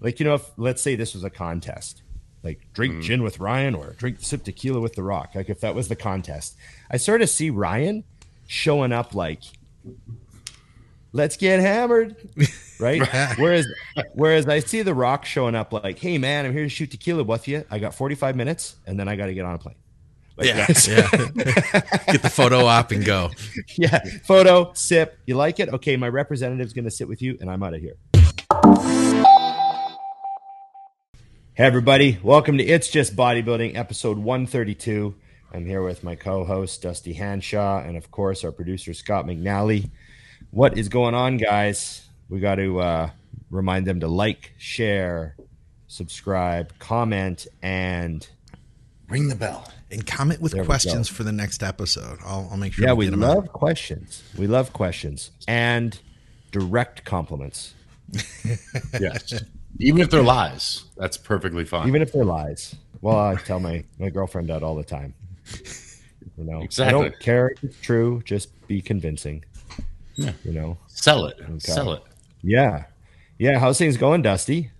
Like, you know, if let's say this was a contest, like drink gin with Ryan or drink sip tequila with The Rock. Like if that was the contest, I sort of see Ryan showing up like, let's get hammered. Right. Whereas I see The Rock showing up like, hey man, I'm here to shoot tequila with you. I got 45 minutes and then I got to get on a plane. Like, yeah. Get the photo op and go. Yeah. Photo, sip. You like it? Okay. My representative's going to sit with you and I'm out of here. Hey everybody, welcome to It's Just Bodybuilding, episode 132. I'm here with my co-host, Dusty Hanshaw, and of course, our producer, Scott McNally. What is going on, guys? We got to remind them to like, share, subscribe, comment, and ring the bell. And comment with questions for the next episode. I'll make sure. Yeah, we love questions. We love questions and direct compliments. Yes. Even if they're lies, that's perfectly fine. Even if they're lies. Well, I tell my girlfriend that all the time. You know, exactly. I don't care if it's true. Just be convincing. Yeah. You know, sell it. Okay. Sell it. Yeah. Yeah. How's things going, Dusty?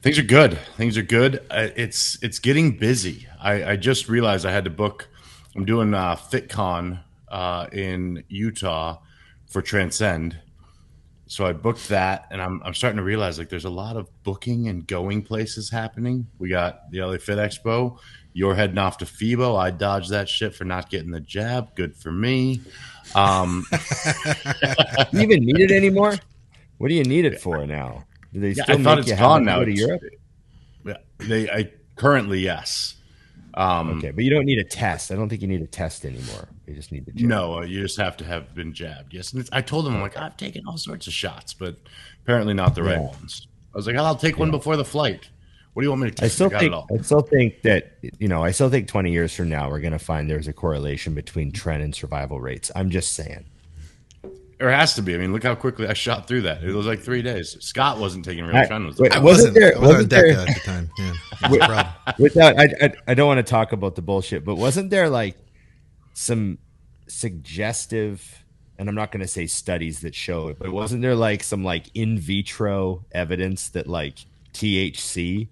Things are good. Things are good. It's getting busy. I just realized I had to book. I'm doing FitCon in Utah for Transcend. So I booked that, and I'm starting to realize like there's a lot of booking and going places happening. We got the LA Fit Expo. You're heading off to FIBO. I dodged that shit for not getting the jab. Good for me. You even need it anymore? What do you need it for now? Do they still I thought it's gone now. To Europe? Yeah, currently yes. Okay, but you don't need a test. I don't think you need a test anymore. You just need the jab. No, you just have to have been jabbed. Yes, and I told him, I'm like, I've taken all sorts of shots, but apparently not the right ones. I was like, I'll take one before the flight. What do you want me to take? I still think that, you know, I still think 20 years from now we're going to find there's a correlation between trend and survival rates. I'm just saying. There has to be. I mean, look how quickly I shot through that. It was like 3 days. Scott wasn't taking real trend. I wasn't there at the time. Yeah, I don't want to talk about the bullshit, but wasn't there like some suggestive, and I'm not going to say studies that show it, but wasn't there like some like in vitro evidence that like THC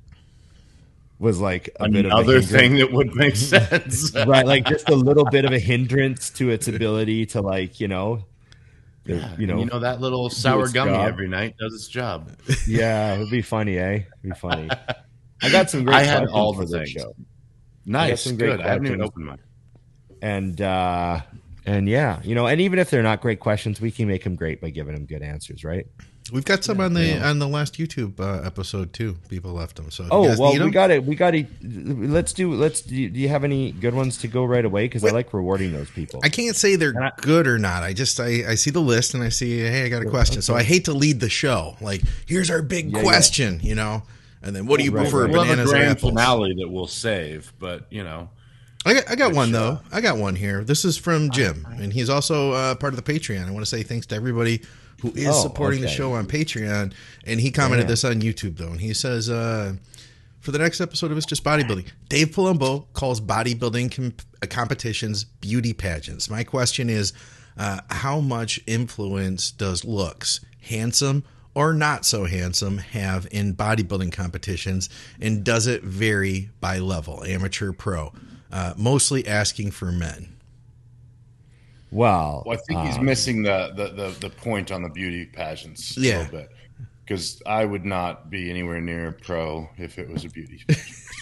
was like another thing that would make sense, right? Like just a little bit of a hindrance to its ability to like, you know. Yeah, you know that little sour gummy every night does its job. Yeah, it would be funny, eh? It'd be funny. I got some great. I had all the things. Show. Nice, good. I haven't even opened mine. And yeah, you know, and even if they're not great questions, we can make them great by giving them good answers, right? We've got some on the last YouTube episode too. People left them. So we got it. Let's. Do you have any good ones to go right away? Because I like rewarding those people. I can't say they're good or not. I just I see the list and I see, hey, I got a question. Okay. So I hate to lead the show. Like, here's our big question, you know. And then what do you prefer, bananas or apples? Finale that we'll save, but you know. I got one, though. I got one here. This is from Jim, and he's also part of the Patreon. I want to say thanks to everybody who is supporting the show on Patreon, and he commented this on YouTube, though, and he says, for the next episode of It's Just Bodybuilding, Dave Palumbo calls bodybuilding competitions beauty pageants. My question is, how much influence does looks, handsome or not so handsome, have in bodybuilding competitions, and does it vary by level, amateur, pro? Mostly asking for men. Well, I think he's missing the point on the beauty pageants a little bit, because I would not be anywhere near pro if it was a beauty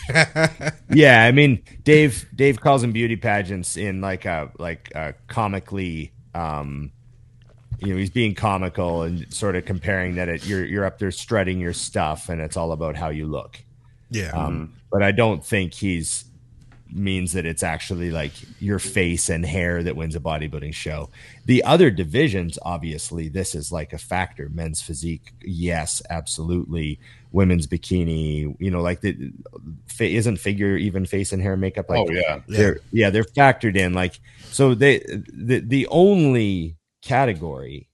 pageant. Yeah, I mean, Dave calls them beauty pageants in like a comically, you know, he's being comical and sort of comparing that you're up there strutting your stuff and it's all about how you look. Yeah, but I don't think he's. Means that it's actually like your face and hair that wins a bodybuilding show. The other divisions, obviously, this is like a factor. Men's physique, yes, absolutely. Women's bikini, you know, like isn't figure even face and hair makeup? Like, they're factored in. Like, so the only category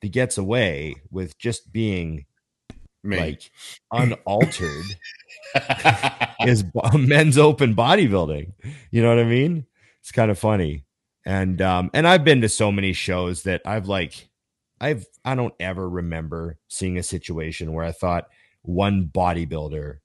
that gets away with just being like unaltered. Is men's open bodybuilding. You know what I mean? It's kind of funny. And I've been to so many shows that I don't ever remember seeing a situation where I thought, one bodybuilder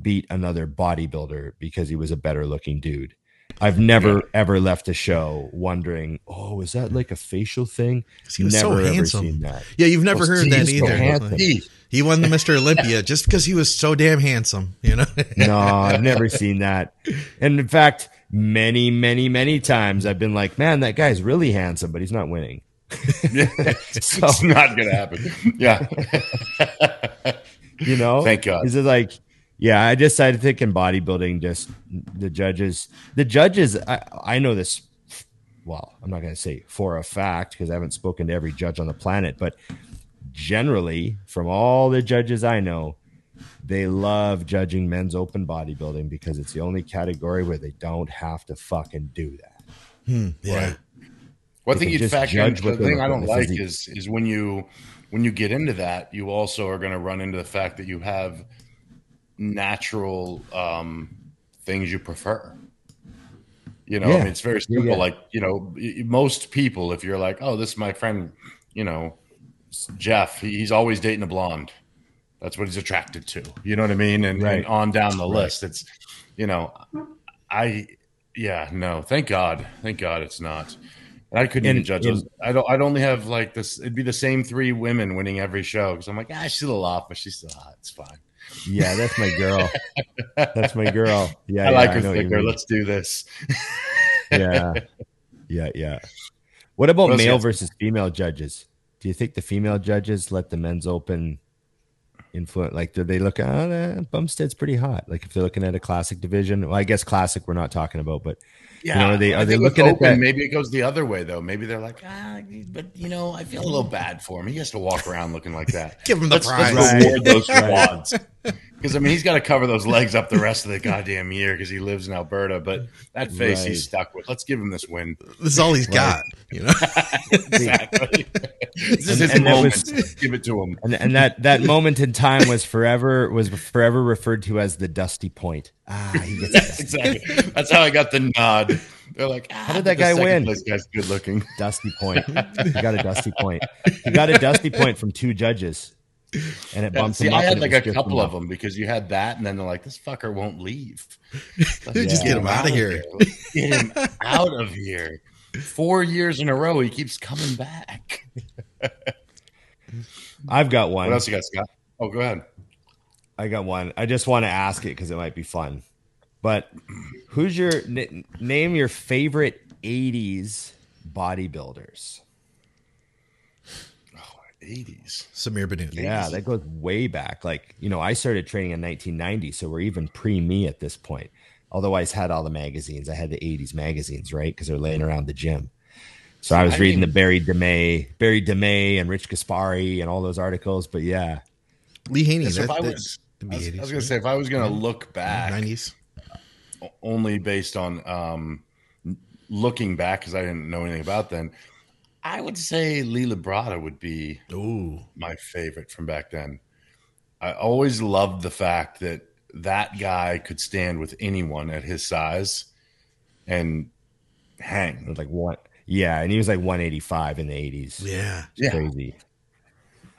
beat another bodybuilder because he was a better looking dude. I've never ever left a show wondering, oh, is that like a facial thing? He was never so handsome. Ever seen that. Yeah, you've never heard that either. He won the Mr. Olympia just because he was so damn handsome, you know? No, I've never seen that. And in fact, many, many, many times I've been like, man, that guy's really handsome, but he's not winning. So, it's not going to happen. Yeah. You know? Thank God. Is it like, yeah, I decided to think in bodybuilding, just the judges, I know this. Well, I'm not going to say for a fact because I haven't spoken to every judge on the planet, but generally from all the judges I know, they love judging men's open bodybuilding because it's the only category where they don't have to fucking do that. Yeah. Right? One thing you'd factor in, the thing I don't like is when you get into that, you also are going to run into the fact that you have natural things you prefer, you know. I mean, it's very simple. Like, you know, most people, if you're like, oh, this is my friend, you know, Jeff, he's always dating a blonde, that's what he's attracted to, you know what I mean? And, and on down the list, it's, you know, thank God it's not. And I couldn't even judge those. I'd only have like this, it'd be the same three women winning every show because I'm like, she's a little off, but she's still hot, it's fine. Yeah, that's my girl. Yeah, I like her thicker. Let's do this. Yeah. What about male versus female judges? Do you think the female judges let the men's open influence? Like, do they look, Bumstead's pretty hot? Like, if they're looking at a classic division, well, I guess classic we're not talking about, but yeah, you know, are they looking open, at that? Maybe it goes the other way though. Maybe they're like, but you know, I feel a little bad for him. He has to walk around looking like that. Give him the prize. Let's reward those quads. Because I mean, he's got to cover those legs up the rest of the goddamn year because he lives in Alberta. But that face, he's stuck with. Let's give him this win. This is all he's got, you know. Exactly. This is his moment. Give it to him. And that moment in time was forever referred to as the Dusty Point. He gets exactly. That's how I got the nod. They're like, how did that guy win? This guy's good looking. Dusty Point. He got a Dusty Point. He got a Dusty Point from two judges. And it bumps him up. I had like a couple of them because you had that, and then they're like, this fucker won't leave. Like, just get him out of here. Get him out of here. 4 years in a row, he keeps coming back. I've got one. What else you got, Scott? Oh, go ahead. I got one. I just want to ask it because it might be fun. But who's your name your favorite 80s bodybuilders? 80s. Samir Banu. Yeah, that goes way back. Like, you know, I started training in 1990, so we're even pre-me at this point. Although I had all the magazines. I had the 80s magazines, right? Because they're laying around the gym. So I was reading the Barry Demay and Rich Gaspari and all those articles. But yeah. Lee Haney. I was going to say, if I was going to look back. 90s. Only based on looking back, because I didn't know anything about then. I would say Lee Labrada would be my favorite from back then. I always loved the fact that that guy could stand with anyone at his size and hang. Like what? Yeah, and he was like 185 in the 80s. Yeah. It's crazy.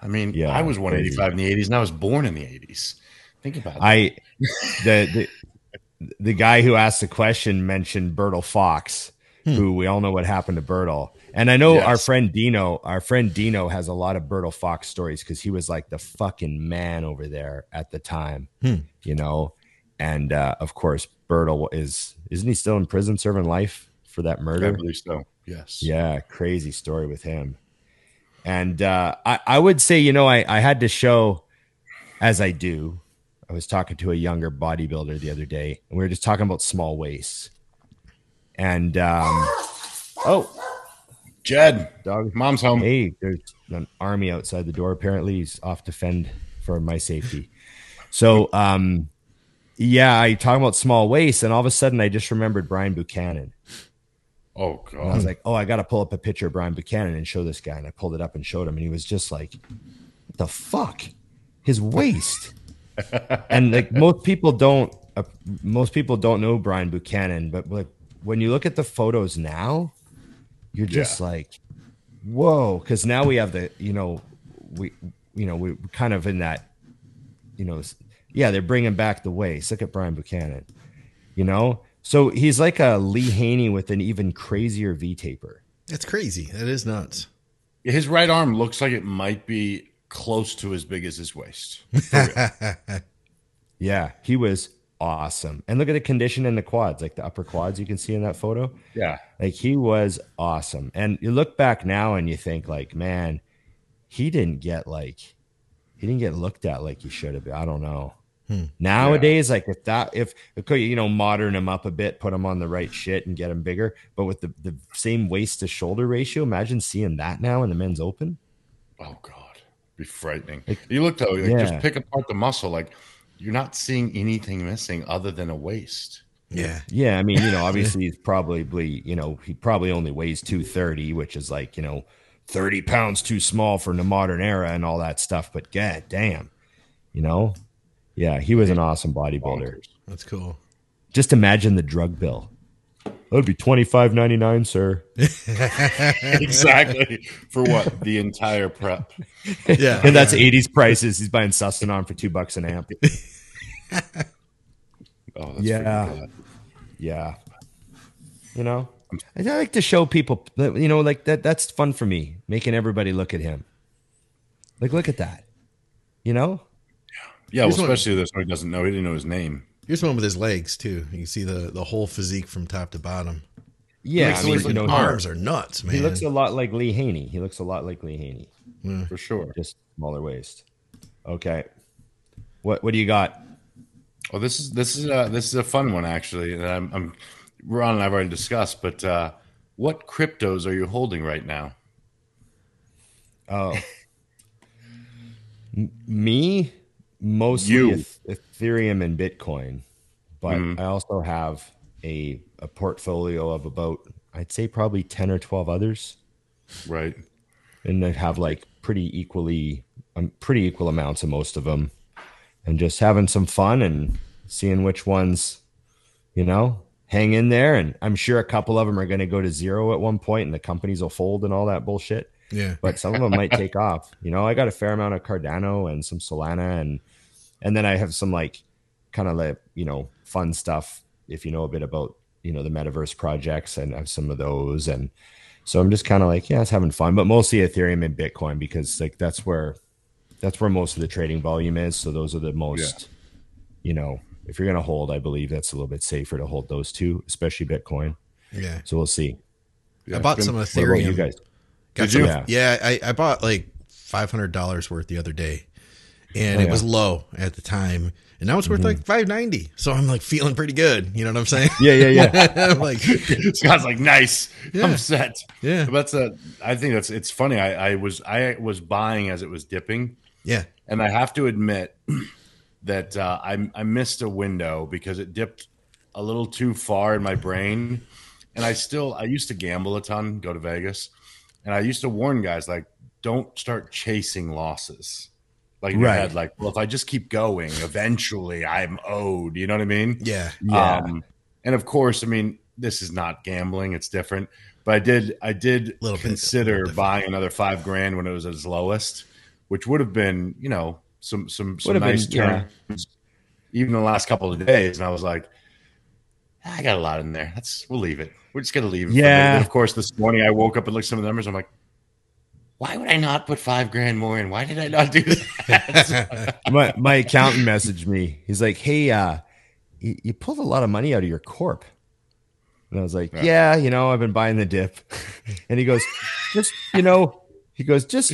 I mean, I was 185 in the 80s, and I was born in the 80s. Think about that. The guy who asked the question mentioned Bertil Fox, who we all know what happened to Bertil. And I know our friend Dino has a lot of Bertil Fox stories because he was like the fucking man over there at the time, you know. And of course, Bertil isn't he still in prison serving life for that murder? I believe so. Yes. Yeah, crazy story with him. And I would say, you know, I had to show, as I do. I was talking to a younger bodybuilder the other day, and we were just talking about small waists. And Jed, dog. Mom's home. Hey, there's an army outside the door. Apparently, he's off to fend for my safety. So, I talk about small waist, and all of a sudden, I just remembered Brian Buchanan. Oh, God. And I was like, I got to pull up a picture of Brian Buchanan and show this guy. And I pulled it up and showed him, and he was just like, what the fuck? His waist. And like most people don't know Brian Buchanan, but like when you look at the photos now, you're just like, whoa, because now we have the, you know, we kind of in that you know, yeah, they're bringing back the waist. Look at Brian Buchanan, you know? So he's like a Lee Haney with an even crazier V-taper. That's crazy. That is nuts. His right arm looks like it might be close to as big as his waist. Yeah, he was awesome. And look at the condition in the quads, like the upper quads you can see in that photo. Yeah. Like he was awesome. And you look back now and you think like, man, he didn't get looked at like he should have been. I don't know. Nowadays, like if modern him up a bit, put him on the right shit and get him bigger. But with the same waist to shoulder ratio, imagine seeing that now in the men's open. Oh God, be frightening. Like, you look though, like, just pick apart the muscle. Like you're not seeing anything missing other than a waist. Yeah. Yeah. I mean, you know, obviously he's probably, you know, he probably only weighs 230, which is like, you know, 30 pounds too small for the modern era and all that stuff. But god damn, you know? Yeah, he was an awesome bodybuilder. That's cool. Just imagine the drug bill. That would be $25.99, sir. Exactly. For what? The entire prep. Yeah. And that's 80s prices. He's buying Sustanon for $2 an amp. Oh, that's yeah. Yeah. You know, I like to show people, you know, like that's fun for me, making everybody look at him. Like, look at that. You know? Yeah, well, especially this one doesn't know. He didn't know his name. Here's one with his legs too. You can see the whole physique from top to bottom. Yeah, I mean, you know, arms are nuts, man. He looks a lot like Lee Haney. Yeah. For sure. Just smaller waist. Okay, what do you got? Well, this is a fun one actually. And Ron and I've already discussed, but what cryptos are you holding right now? Oh, me. Mostly Ethereum and Bitcoin, but I also have a portfolio of about, I'd say probably 10 or 12 others. Right. And I have like pretty equal amounts of most of them, and just having some fun and seeing which ones, you know, hang in there. And I'm sure a couple of them are going to go to zero at one point and the companies will fold and all that bullshit. Yeah. But some of them might take off. You know, I got a fair amount of Cardano and some Solana, and then I have some like kind of like, you know, fun stuff. If you know a bit about, you know, the metaverse projects, and I have some of those. And so I'm just kind of like, yeah, it's having fun, but mostly Ethereum and Bitcoin, because like that's where most of the trading volume is. So those are the most, you know, if you're going to hold, I believe that's a little bit safer to hold those two, especially Bitcoin. Yeah. So we'll see. Yeah, I bought some Ethereum. What about you guys? I bought like $500 worth the other day, and it was low at the time, and now it's worth like $590. So I'm like feeling pretty good. You know what I'm saying? Yeah. I'm like, Scott's like, nice. Yeah. I'm set. Yeah. But it's funny. I was buying as it was dipping. Yeah. And I have to admit that I missed a window because it dipped a little too far in my brain. And I used to gamble a ton, go to Vegas. And I used to warn guys, like, don't start chasing losses. Like, you had like, well, if I just keep going, eventually I'm owed. You know what I mean? Yeah. And of course, I mean, this is not gambling. It's different. But I did consider buying another $5,000 when it was at its lowest, which would have been, you know, some nice turns, even the last couple of days. And I was like, I got a lot in there. We'll leave it. We're just going to leave it. Yeah. Of course, this morning I woke up and looked at some of the numbers. I'm like, why would I not put $5,000 more in? Why did I not do that? my accountant messaged me. He's like, hey, you pulled a lot of money out of your corp. And I was like, yeah, you know, I've been buying the dip. And he goes, just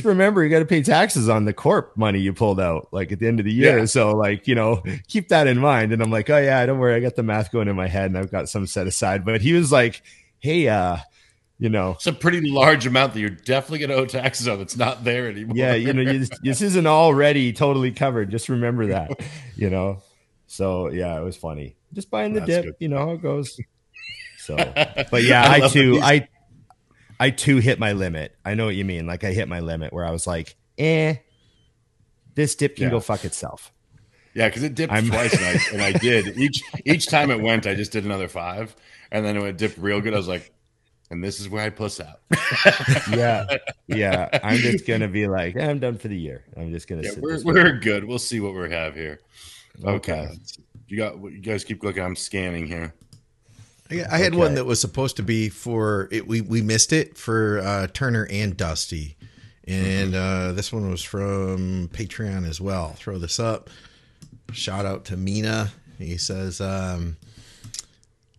remember, you got to pay taxes on the corp money you pulled out, like at the end of the year. Yeah. So, like, you know, keep that in mind. And I'm like, oh yeah, don't worry, I got the math going in my head, and I've got some set aside. But he was like, hey, you know, it's a pretty large amount that you're definitely going to owe taxes on. It's not there anymore. Yeah, you know, this isn't already totally covered. Just remember that, you know. So yeah, it was funny. Just buying the dip, good. You know how it goes. So, but yeah, I too hit my limit. I know what you mean. Like, I hit my limit where I was like, this dip can go fuck itself. Yeah, because it dipped twice, and I did. Each time it went, I just did another $5,000. And then when it dipped real good, I was like, and this is where I puss out. Yeah. I'm just going to be like, I'm done for the year. I'm just going to sit. We're good. We'll see what we have here. Okay. You guys keep looking. I'm scanning here. I had one that was supposed to be for it. We missed it for Turner and Dusty. And this one was from Patreon as well. I'll throw this up. Shout out to Mina. He says,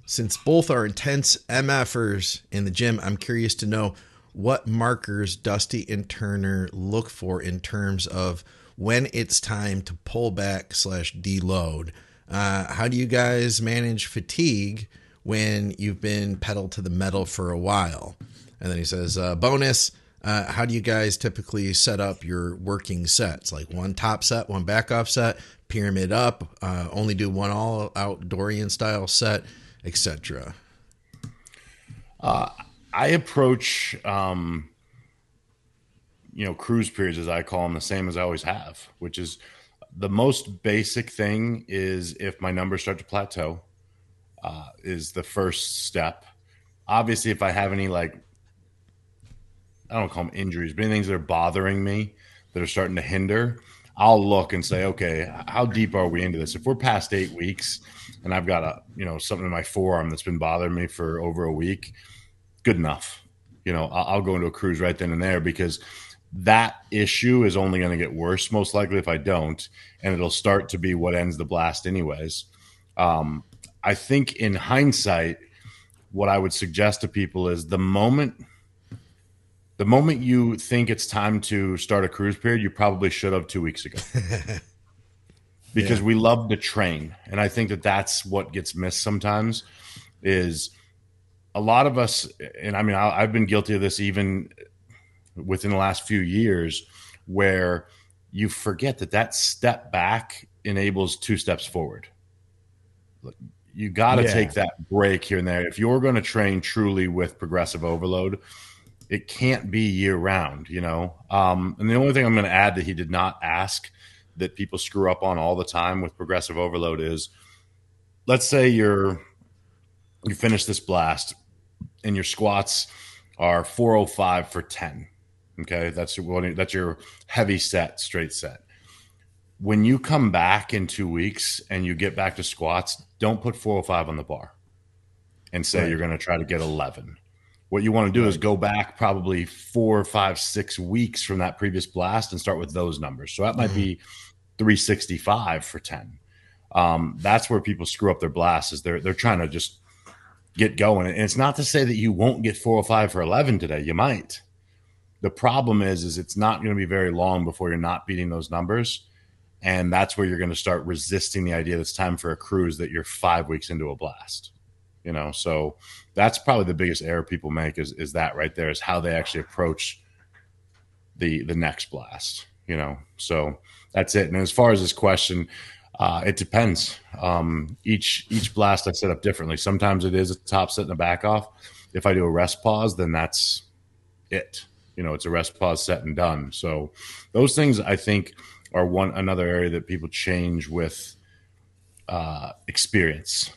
since both are intense MFers in the gym, I'm curious to know what markers Dusty and Turner look for in terms of when it's time to pull back / deload. How do you guys manage fatigue when you've been pedal to the metal for a while? And then he says, bonus, how do you guys typically set up your working sets? Like one top set, one back off set, pyramid up, only do one all out Dorian style set, etc. I approach, cruise periods, as I call them, the same as I always have, which is the most basic thing is if my numbers start to plateau, is the first step. Obviously, if I have any, I don't call them injuries, but any things that are bothering me that are starting to hinder, I'll look and say, okay, how deep are we into this? If we're past 8 weeks and I've got something in my forearm that's been bothering me for over a week, good enough. I'll go into a cruise right then and there, because that issue is only going to get worse, most likely, if I don't, and it'll start to be what ends the blast anyways. I think in hindsight, what I would suggest to people is the moment you think it's time to start a cruise period, you probably should have 2 weeks ago, because we love to train. And I think that's what gets missed sometimes is a lot of us. And I mean, I've been guilty of this even within the last few years, where you forget that step back enables 2 steps forward. You got to take that break here and there. If you're going to train truly with progressive overload, it can't be year round, and the only thing I'm going to add that he did not ask that people screw up on all the time with progressive overload is, let's say you finish this blast and your squats are 405 for 10. Okay. That's your heavy set, straight set. When you come back in 2 weeks and you get back to squats, don't put 405 on the bar and say you're going to try to get 11. What you want to do is go back probably 4, 5, 6 weeks from that previous blast and start with those numbers. So that might be 365 for 10. That's where people screw up their blasts, is they're trying to just get going. And it's not to say that you won't get 405 for 11 today. You might. The problem is it's not going to be very long before you're not beating those numbers. And that's where you're going to start resisting the idea that it's time for a cruise, that you're 5 weeks into a blast. So that's probably the biggest error people make is that right there, is how they actually approach the next blast, so that's it. And as far as this question, it depends. Each blast I set up differently. Sometimes it is a top set and a back off. If I do a rest pause, then that's it. It's a rest pause, set and done. So those things I think are another area that people change with, experience.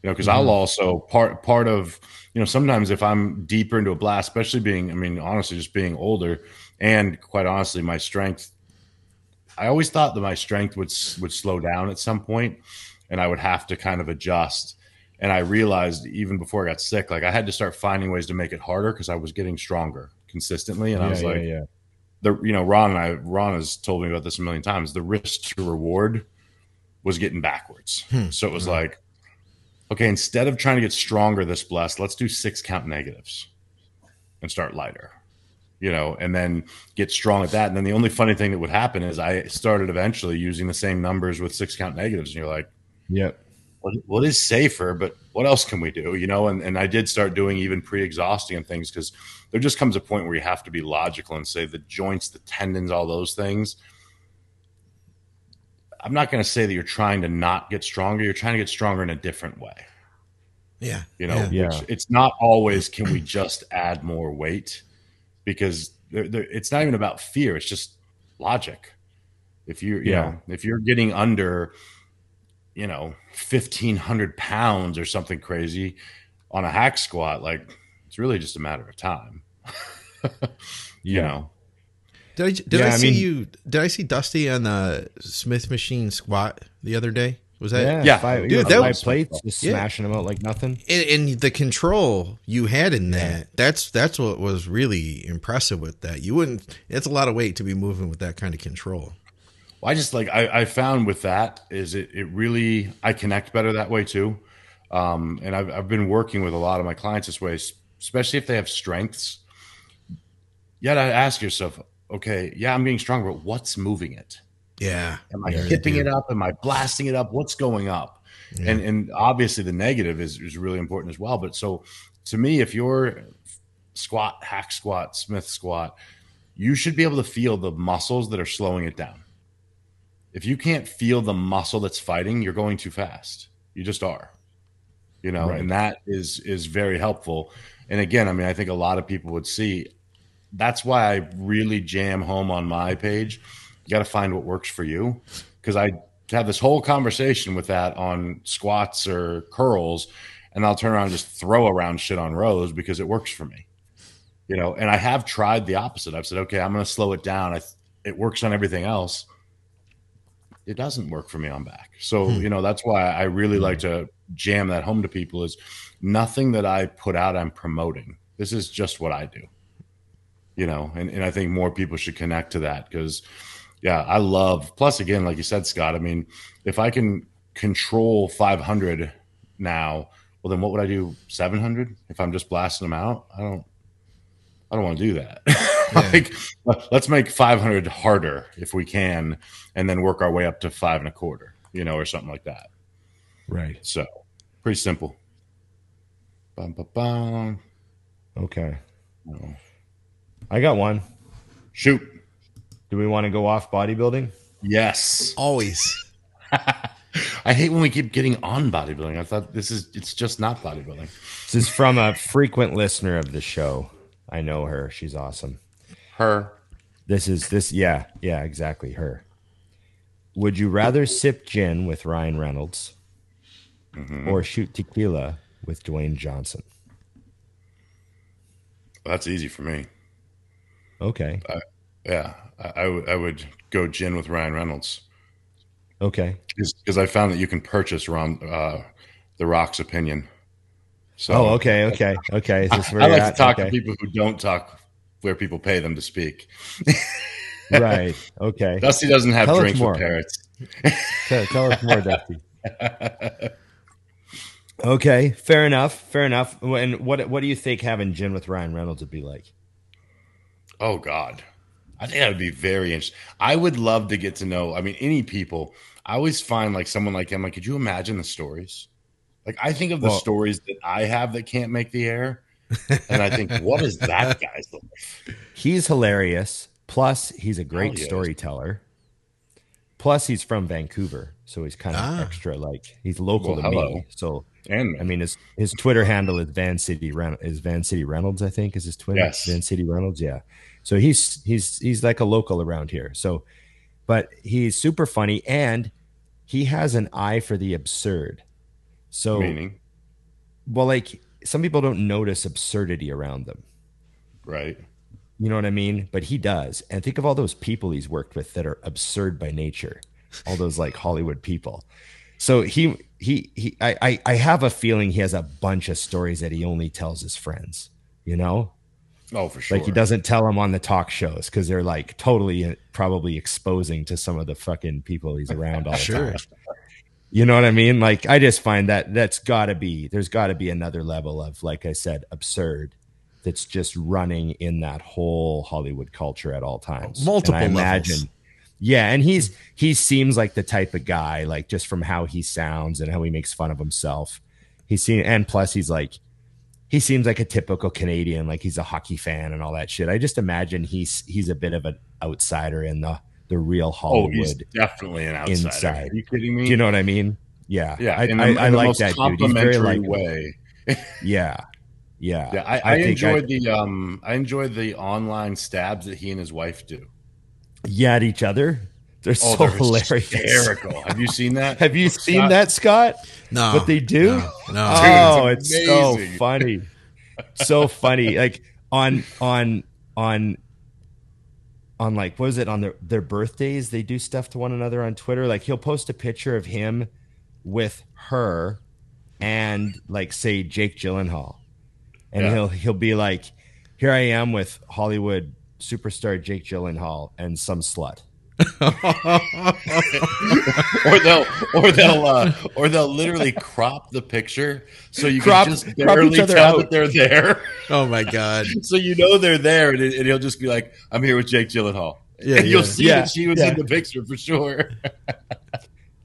Because I'll also part of, sometimes if I'm deeper into a blast, especially being older, and quite honestly, my strength, I always thought that my strength would slow down at some point and I would have to kind of adjust. And I realized even before I got sick, I had to start finding ways to make it harder, because I was getting stronger consistently. And Ron has told me about this a million times, the risk to reward was getting backwards. So it was okay, instead of trying to get stronger this blast, let's do 6-count negatives and start lighter, and then get strong at that. And then the only funny thing that would happen is I started eventually using the same numbers with 6-count negatives. And you're like, what is safer, but what else can we do? And I did start doing even pre-exhausting and things, because there just comes a point where you have to be logical and say the joints, the tendons, all those things. I'm not going to say that you're trying to not get stronger. You're trying to get stronger in a different way. It's not always, can we just add more weight? Because it's not even about fear. It's just logic. If you're, if you're getting under, 1,500 pounds or something crazy on a hack squat, it's really just a matter of time. you know. Did I see Dusty on the Smith machine squat the other day? Was that five plates just smashing them out like nothing? And the control you had in that—that's what was really impressive with that. You wouldn't. It's a lot of weight to be moving with that kind of control. Well, I just like I found with that is it really I connect better that way too, and I've been working with a lot of my clients this way, especially if they have strengths. You gotta ask yourself, okay, yeah, I'm getting stronger, but what's moving it? Yeah. Am I tipping it up? Am I blasting it up? What's going up? Yeah. And obviously the negative is really important as well. But so to me, if you're squat, hack squat, Smith squat, you should be able to feel the muscles that are slowing it down. If you can't feel the muscle that's fighting, you're going too fast. You just are, you know, right. And that is very helpful. And again, I mean, I think a lot of people would see, that's why I really jam home on my page. You got to find what works for you, because I have this whole conversation with that on squats or curls, and I'll turn around and just throw around shit on rows because it works for me, you know. And I have tried the opposite. I've said, okay, I'm going to slow it down. It works on everything else. It doesn't work for me on back. So, you know, that's why I really like to jam that home to people is nothing that I put out I'm promoting. This is just what I do. You know, and I think more people should connect to that because, yeah, I love. Plus, again, like you said, Scott, I mean, if I can control 500 now, well, then what would I do 700 if I'm just blasting them out? I don't want to do that. Yeah. Like, let's make 500 harder if we can, and then work our way up to 525, you know, or something like that. Right. So pretty simple. Bum, bum, bum. Okay. No. I got one. Shoot. Do we want to go off bodybuilding? Yes. Always. I hate when we keep getting on bodybuilding. I thought it's just not bodybuilding. This is from a frequent listener of the show. I know her. She's awesome. Her. Yeah, exactly. Her. Would you rather sip gin with Ryan Reynolds or shoot tequila with Dwayne Johnson? Well, that's easy for me. Okay. I would go gin with Ryan Reynolds. Okay. Because I found that you can purchase The Rock's opinion. So, oh, okay. Is this where I like to talk to people who don't talk where people pay them to speak. Right. Okay. Dusty doesn't have drinks with parrots. Tell us more, Dusty. Okay. Fair enough. And what do you think having gin with Ryan Reynolds would be like? Oh, God. I think that would be very interesting. I would love to get to know, I mean, any people. I always find like someone like him, like, could you imagine the stories? Like, I think of the stories that I have that can't make the air. And I think, what is that guy's life? He's hilarious. Plus, he's a great storyteller. Plus, he's from Vancouver. So he's kind of extra, like, he's local to me. So, I mean, his Twitter handle is Van City Reynolds, I think, is his Twitter. Yes. Van City Reynolds, yeah. So he's like a local around here. So, but he's super funny, and he has an eye for the absurd. So, meaning? Well, like, some people don't notice absurdity around them. Right. You know what I mean? But he does. And think of all those people he's worked with that are absurd by nature. All those like Hollywood people. So I have a feeling he has a bunch of stories that he only tells his friends, you know? Oh, for sure. Like, he doesn't tell them on the talk shows because they're like totally probably exposing to some of the fucking people he's around all the time. You know what I mean? Like, I just find there's gotta be another level of, like I said, absurd that's just running in that whole Hollywood culture at all times. Multiple levels. Yeah, and he seems like the type of guy, like, just from how he sounds and how he makes fun of himself. He seems like a typical Canadian, like he's a hockey fan and all that shit. I just imagine he's a bit of an outsider in the real Hollywood. Oh, he's definitely an outsider. Inside. Are you kidding me? Do you know what I mean? Yeah, yeah. I like that dude. He's very likable. Yeah. I enjoyed the online stabs that he and his wife do. Yeah, at each other. They're so hilarious. Hysterical. Have you seen that? Have you seen that, Scott? No. What they do? No. Dude, it's amazing. So funny. so funny. Like on like, what was it, on their birthdays, they do stuff to one another on Twitter. Like he'll post a picture of him with her and like say Jake Gyllenhaal, and he'll be like, here I am with Hollywood superstar Jake Gyllenhaal and some slut. or they'll literally crop the picture so you can just barely tell that they're there. Oh my god! So you know they're there, and he'll just be like, "I'm here with Jake Gyllenhaal." Yeah, and you'll see that she was in the picture for sure.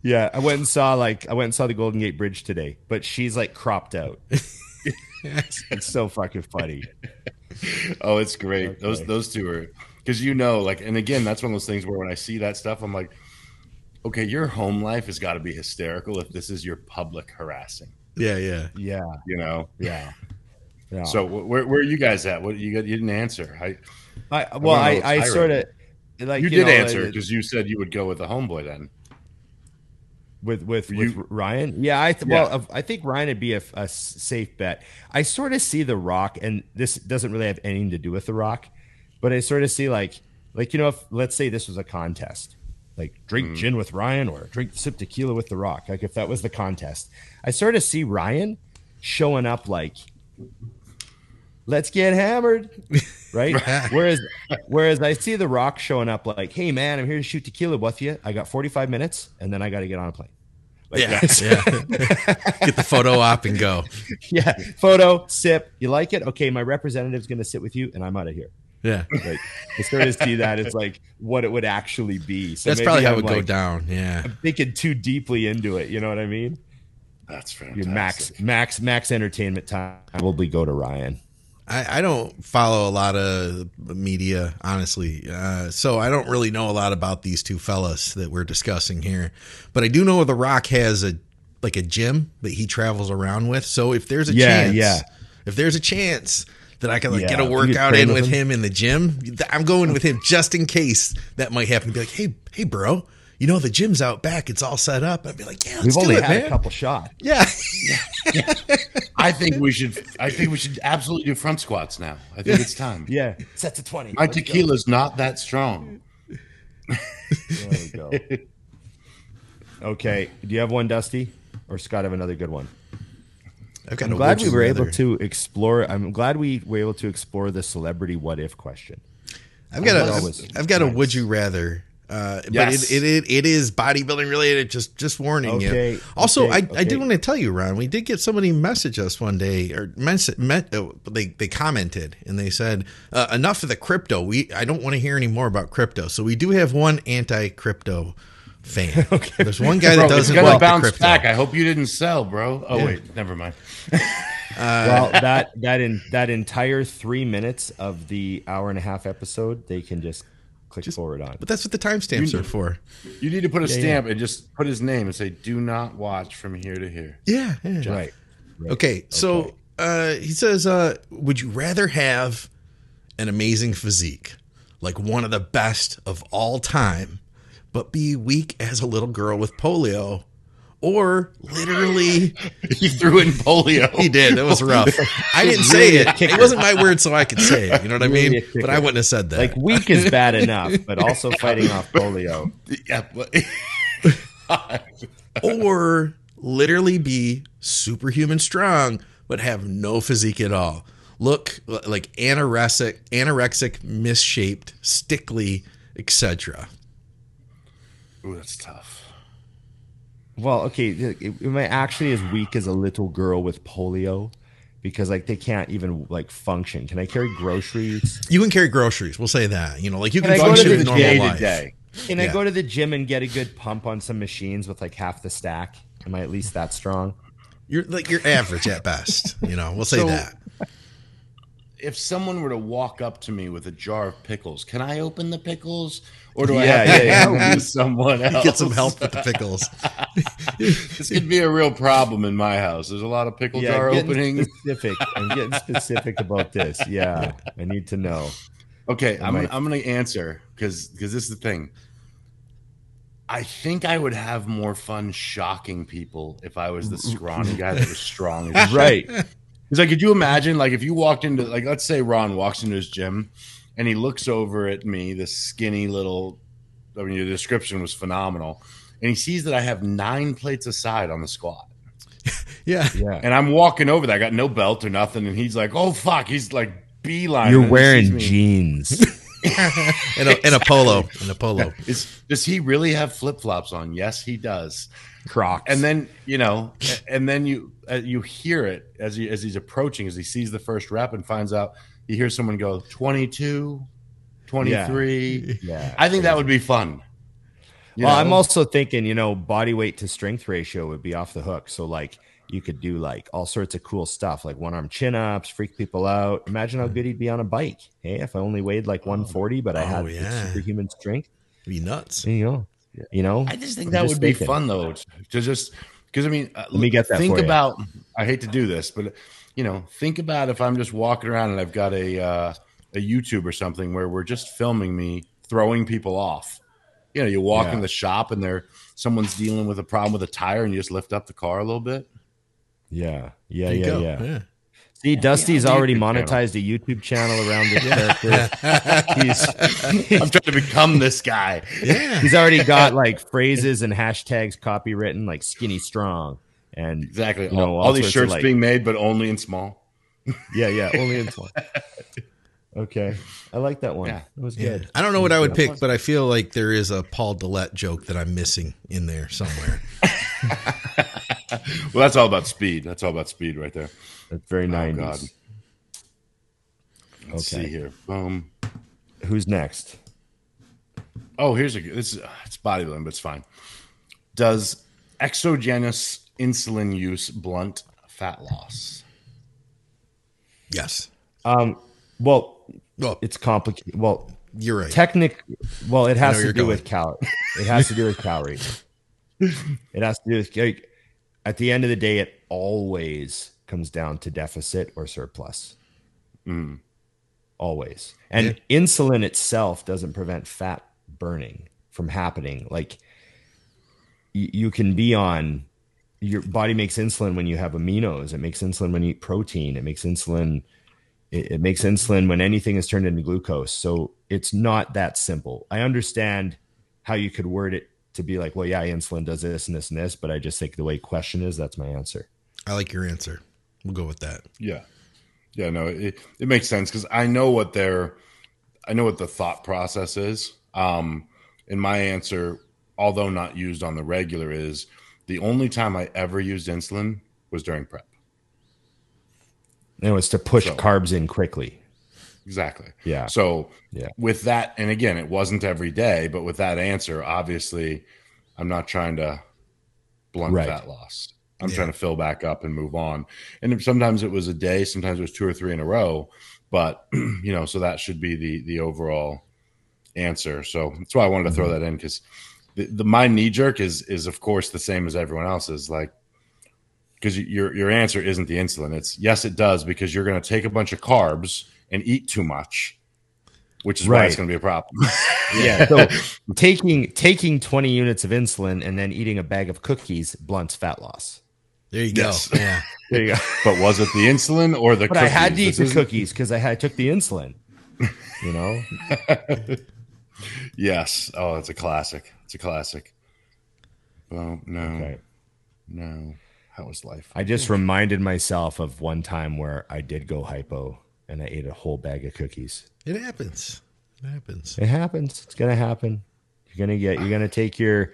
Yeah, I went and saw the Golden Gate Bridge today, but she's like cropped out. It's so fucking funny. Oh, it's great. Okay. Those two are. Because you know, like, and again, that's one of those things where when I see that stuff, I'm like, okay, your home life has got to be hysterical if this is your public harassing. Yeah. You know, yeah. So where are you guys at? What you didn't answer? I sort of like you did know, answer because you said you would go with the homeboy then. With Ryan, I think Ryan would be a safe bet. I sort of see The Rock, and this doesn't really have anything to do with The Rock. But I sort of see like, you know, if let's say this was a contest, like drink gin with Ryan or sip tequila with The Rock. Like if that was the contest, I sort of see Ryan showing up like, let's get hammered. Right. Whereas I see The Rock showing up like, hey man, I'm here to shoot tequila with you. I got 45 minutes and then I got to get on a plane. Like get the photo op and go. Yeah. Photo, sip. You like it? Okay. My representative's going to sit with you and I'm out of here. Yeah, like I started to see that it's like what it would actually be. So that's probably how it would go down. Yeah, I'm thinking too deeply into it. You know what I mean? That's fantastic. Your max entertainment time. I will go to Ryan. I don't follow a lot of media, honestly, so I don't really know a lot about these two fellas that we're discussing here. But I do know The Rock has a gym that he travels around with. So if there's a chance, if there's a chance that I can get a workout in with him in the gym, I'm going with him just in case that might happen. Be like, hey, bro, you know the gym's out back; it's all set up. I'd be like, yeah, let's do it, man. A couple shots. Yeah. I think we should absolutely do front squats now. I think it's time. Yeah, set to 20. My tequila's not that strong. There we go. Okay, do you have one, Dusty, or Scott? Have another good one. I'm glad we were able to explore. The celebrity "what if" question. I've got a "would you rather," yes. But it is bodybuilding related. Just warning you. Also, I did want to tell you, Ron. We did get somebody message us one day, or they commented and they said, "Enough of the crypto. I don't want to hear any more about crypto." So we do have one anti-crypto fan. Okay. There's one guy that doesn't like the crypto. Back. I hope you didn't sell, bro. Oh wait, never mind. Well, that entire 3 minutes of the hour and a half episode, they can just click forward on. But that's what the timestamps are for. You need to put a stamp and just put his name and say, "Do not watch from here to here." Yeah. Right. Okay. So he says, "Would you rather have an amazing physique, like one of the best of all time, but be weak as a little girl with polio, or literally..." He threw in polio. He did. That was rough. I didn't say it. It wasn't my word, so I could say it. You know what I mean? But I wouldn't have said that. Like, weak is bad enough, but also fighting off polio. Yeah. Or literally be superhuman strong, but have no physique at all. Look like anorexic, misshaped, stickly, etc. Ooh, that's tough. Well, okay, am I actually as weak as a little girl with polio? Because like they can't even like function. Can I carry groceries? You can carry groceries. We'll say that. You know, like you can function in normal life. Can I go to the gym and get a good pump on some machines with like half the stack? Am I at least that strong? You're average at best. You know, we'll say that. If someone were to walk up to me with a jar of pickles, can I open the pickles, or do I have to use someone else? Get some help with the pickles. This could be a real problem in my house. There's a lot of pickle jar openings. I'm getting specific about this. Yeah, I need to know. Okay, I'm going to answer because this is the thing. I think I would have more fun shocking people if I was the scrawny guy that was strong as shit. Right. It's like, could you imagine, like, if you walked into, like, let's say Ron walks into his gym and he looks over at me, this skinny little, I mean, your description was phenomenal. And he sees that I have 9 plates of side on the squat. Yeah. Yeah. And I'm walking over there. I got no belt or nothing. And he's like, oh, fuck. He's like beeline. You're wearing jeans. And a polo. And a polo. Does he really have flip-flops on? Yes, he does. Crocs. And then, you know, and then you hear it as he's approaching, as he sees the first rep and finds out, you hear someone go, 22, 23. Yeah. I think that would be fun. You well, know? I'm also thinking, you know, body weight to strength ratio would be off the hook. So, like, you could do, like, all sorts of cool stuff, like one-arm chin-ups, freak people out. Imagine how good he'd be on a bike. Hey, if I only weighed, like, 140, but I had superhuman strength. It'd be nuts. You know? I just think that would be fun, though, to just – because, I mean, let me get that think about – I hate to do this, but, you know, think about if I'm just walking around and I've got a YouTube or something where we're just filming me throwing people off. You know, you walk in the shop and someone's dealing with a problem with a tire, and you just lift up the car a little bit. Yeah. See, Dusty's already monetized a YouTube channel around the character. I'm trying to become this guy. Yeah. He's already got, like, phrases and hashtags copywritten, like skinny strong. And exactly. You know, all these shirts of, like, being made, but only in small. Yeah, only in small. Okay. I like that one. It was good. I don't know what I would pick, but I feel like there is a Paul Dillette joke that I'm missing in there somewhere. Well, that's all about speed. That's all about speed right there. That's very 90s. God. Let's see here. Who's next? Oh, here's it's bodybuilding, but it's fine. Does exogenous insulin use blunt fat loss? Yes. Well, it's complicated. Well, you're right. It has to do with calories. It has to do with calories. It has to do with, like, at the end of the day, it always comes down to deficit or surplus. Mm. Always. And insulin itself doesn't prevent fat burning from happening. Like, you can be on, your body makes insulin when you have aminos. It makes insulin when you eat protein. It makes insulin. It makes insulin when anything is turned into glucose. So it's not that simple. I understand how you could word it to be like, well, yeah, insulin does this and this and this, but I just think the way question is, that's my answer. I like your answer. We'll go with that. Yeah. Yeah, no, it makes sense because I know what the thought process is. And my answer, although not used on the regular, is the only time I ever used insulin was during prep. No, it's to push carbs in quickly. Exactly. Yeah. So with that, and again, it wasn't every day, but with that answer, obviously, I'm not trying to blunt fat loss. I'm trying to fill back up and move on. And sometimes it was a day, sometimes it was 2 or 3 in a row. But, you know, so that should be the overall answer. So that's why I wanted to throw that in, because my knee jerk is of course the same as everyone else's, like. Because your answer isn't the insulin. It's, yes, it does, because you're going to take a bunch of carbs and eat too much, which is why it's going to be a problem. Yeah. So taking 20 units of insulin and then eating a bag of cookies blunts fat loss. There you go. Yeah. There you go. But was it the insulin or the cookies? I had to eat the cookies because I took the insulin, you know? Yes. Oh, it's a classic. It's a classic. Well, no. Okay. No. How was life? I just reminded myself of one time where I did go hypo and I ate a whole bag of cookies. It happens. It's going to happen. You're going to take your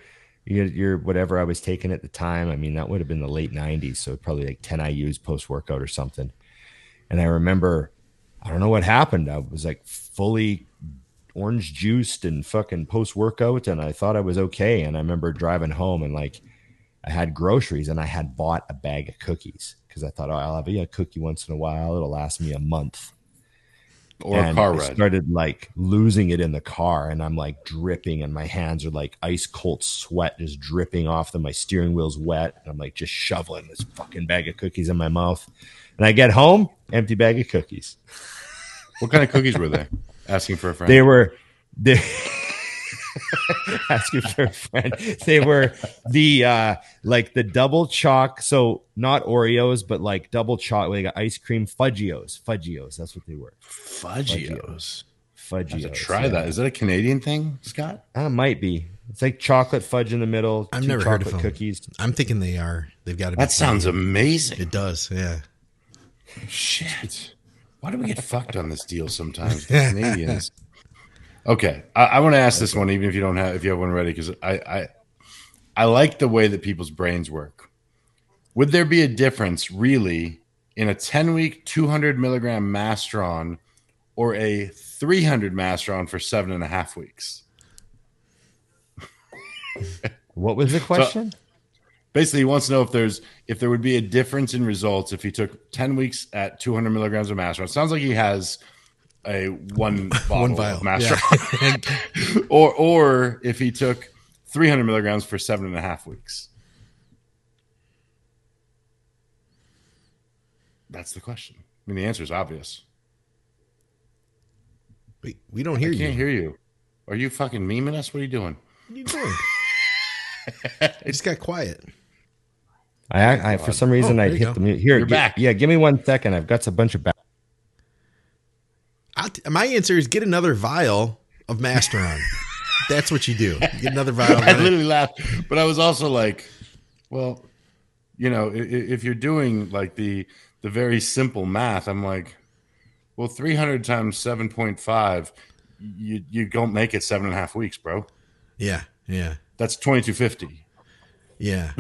whatever I was taking at the time. I mean, that would have been the late 90s. So probably like 10 IUs post-workout or something. And I remember, I don't know what happened. I was like fully orange juiced and fucking post-workout. And I thought I was okay. And I remember driving home and like, I had groceries and I had bought a bag of cookies because I thought, oh, I'll have a cookie once in a while. It'll last me a month. Or a car ride. I started like losing it in the car and I'm like dripping and my hands are like ice cold sweat just dripping off them. My steering wheel's wet. And I'm like just shoveling this fucking bag of cookies in my mouth. And I get home, empty bag of cookies. What kind of cookies were they? Asking for a friend. They were... asking for a friend. They were the like the double chalk, so not Oreos, but like double chalk. They got ice cream Fudgios. That's what they were. Fudgios. Have to try that. Is that a Canadian thing, Scott? Might be. It's like chocolate fudge in the middle. I've never heard of them. Cookies. I'm thinking they are. They've got to be. That sounds amazing. It does. Yeah. Shit. Why do we get fucked on this deal sometimes? The Canadians. Okay, I want to ask this one, even if you don't have, if you have one ready, because I like the way that people's brains work. Would there be a difference, really, in a 10-week 200-milligram Masteron or a 300 Masteron for 7.5 weeks? What was the question? So, basically, he wants to know if there would be a difference in results if he took 10 weeks at 200 milligrams of Masteron. It sounds like he has a one vial Masteron, yeah. or if he took 300 milligrams for 7.5 weeks. That's the question. I mean, the answer is obvious. Wait, we don't hear you. I can't hear you. Are you fucking memeing us? What are you doing? What are you doing? It just got quiet. I for some reason I hit the mute. Here, you're back. Yeah, give me 1 second. I've got a bunch of back. My answer is get another vial of Masteron. That's what you do. You get another vial. I literally laughed, but I was also like, well, you know, if you're doing like the very simple math, I'm like, well, 300 times 7.5, you don't make it 7.5 weeks, bro. Yeah, yeah. That's $22.50. Yeah.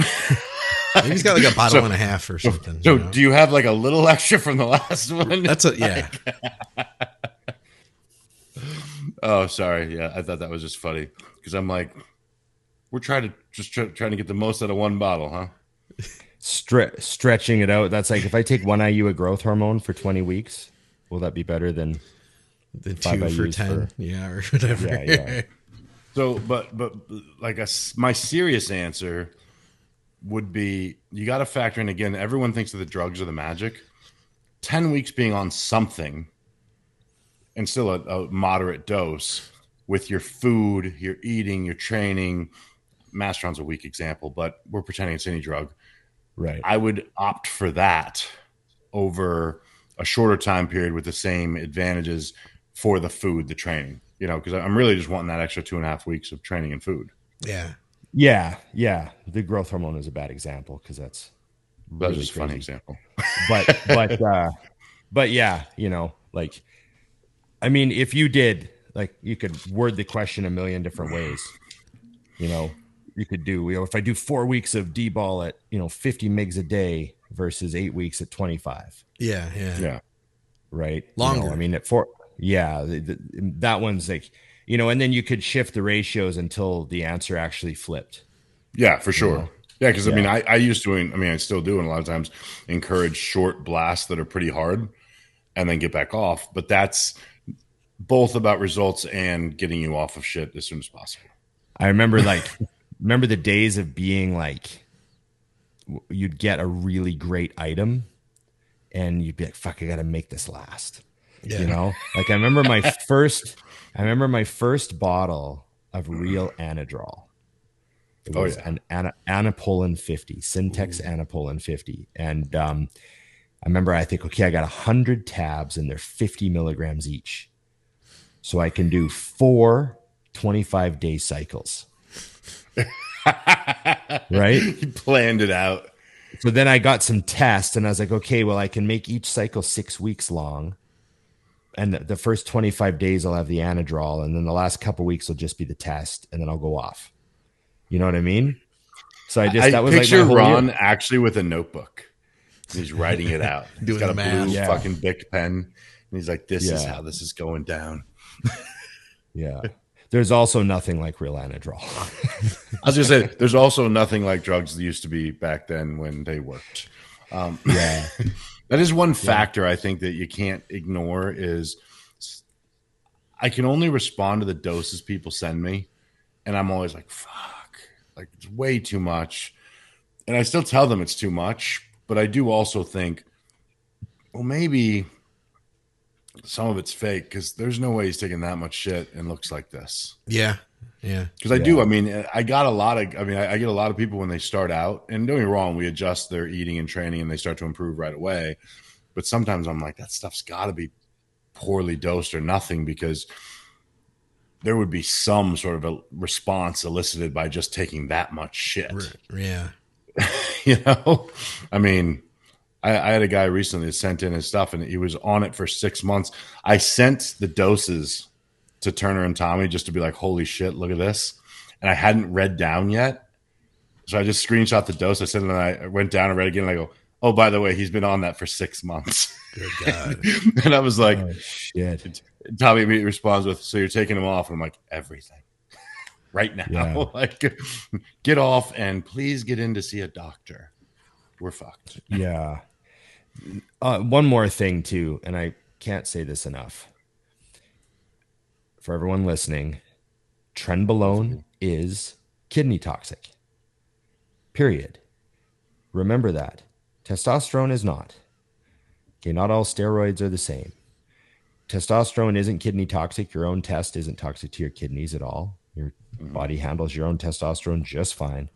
Maybe he's got like a bottle and a half or something. So you know? Do you have like a little extra from the last one? That's a, yeah. Oh, sorry. Yeah. I thought that was just funny because I'm like, we're trying to get the most out of one bottle, huh? Stretching it out. That's like, if I take one IU of growth hormone for 20 weeks, will that be better than the 2 for 10? Yeah. Or whatever. Yeah. So, but like my serious answer would be, you got to factor in, again, everyone thinks that the drugs are the magic. 10 weeks being on something and still a moderate dose with your food, your eating, your training. Masteron's a weak example, but we're pretending it's any drug. Right. I would opt for that over a shorter time period with the same advantages for the food, the training. You know, because I'm really just wanting that extra 2.5 weeks of training and food. Yeah. Yeah. Yeah. The growth hormone is a bad example because that's really just a funny example. But yeah, you know, like, I mean, if you did, like, you could word the question a million different ways. You know, you could do, you know, if I do 4 weeks of D-ball at, you know, 50 mgs a day versus 8 weeks at 25. Yeah. Yeah. Yeah. Right. Longer. You know, I mean, at 4. Yeah, that one's like, you know, and then you could shift the ratios until the answer actually flipped. Yeah, for sure. You know? Yeah, because I mean, I used to, I mean, I still do, and a lot of times encourage short blasts that are pretty hard and then get back off. But that's both about results and getting you off of shit as soon as possible. I remember like, remember the days of being like, you'd get a really great item and you'd be like, fuck, I got to make this last. Yeah. You know, like I remember my first bottle of real Anadrol. It was an Anapolon 50, Syntex Anapolon 50. And I remember I think, okay, I got 100 tabs and they're 50 milligrams each. So I can do 4 25-day cycles. Right? You planned it out. So then I got some tests and I was like, okay, well, I can make each cycle 6 weeks long. And the first 25 days I'll have the Anadrol, and then the last couple of weeks will just be the test, and then I'll go off. You know what I mean? So that was picture like my whole Ron year. Actually with a notebook. He's writing it out. He's got a blue fucking Bic pen, and he's like, "This is how this is going down." Yeah. There's also nothing like real Anadrol. I was gonna say, there's also nothing like drugs that used to be back then when they worked. Yeah. That is one factor I think that you can't ignore is I can only respond to the doses people send me. And I'm always like, fuck, like it's way too much. And I still tell them it's too much, but I do also think, well, maybe some of it's fake because there's no way he's taking that much shit and looks like this. Yeah. Yeah. Because I do. I mean, I get a lot of people when they start out, and don't get me wrong, we adjust their eating and training and they start to improve right away. But sometimes I'm like, that stuff's got to be poorly dosed or nothing, because there would be some sort of a response elicited by just taking that much shit. Yeah. You know, I mean, I had a guy recently that sent in his stuff, and he was on it for 6 months. I sent the doses to Turner and Tommy just to be like, holy shit, look at this. And I hadn't read down yet. So I just screenshot the dose. I sent it, and I went down and read again. And I go, oh, by the way, he's been on that for 6 months. Good God. And I was like, oh, shit. Tommy immediately responds with, so you're taking him off? And I'm like, everything. Right now. Yeah. Like, get off and please get in to see a doctor. We're fucked. Yeah. One more thing too, and I can't say this enough for everyone listening, Trenbolone is kidney toxic. Period. Remember that. Testosterone is not. Okay, not all steroids are the same. Testosterone isn't kidney toxic. Your own test isn't toxic to your kidneys at all. Your body handles your own testosterone just fine.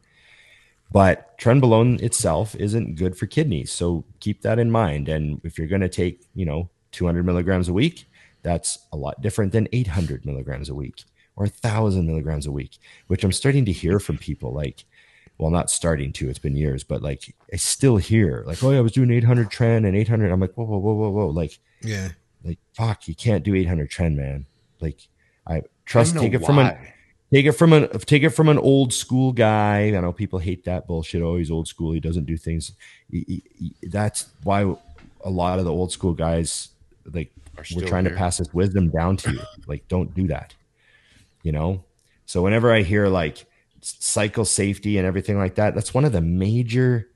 But Trenbolone itself isn't good for kidneys. So keep that in mind. And if you're going to take, 200 milligrams a week, that's a lot different than 800 milligrams a week or 1,000 milligrams a week, which I'm starting to hear from people like, well, not starting to, it's been years, but like I still hear like, oh yeah, I was doing 800 Tren and 800. I'm like, whoa. Like, yeah, like fuck, you can't do 800 Tren, man. Like Take it from an old school guy. I know people hate that bullshit. Oh, he's old school. He doesn't do things. That's why a lot of the old school guys, like, we're trying to pass this wisdom down to you. Like, don't do that. So whenever I hear like cycle safety and everything like that, that's one of the major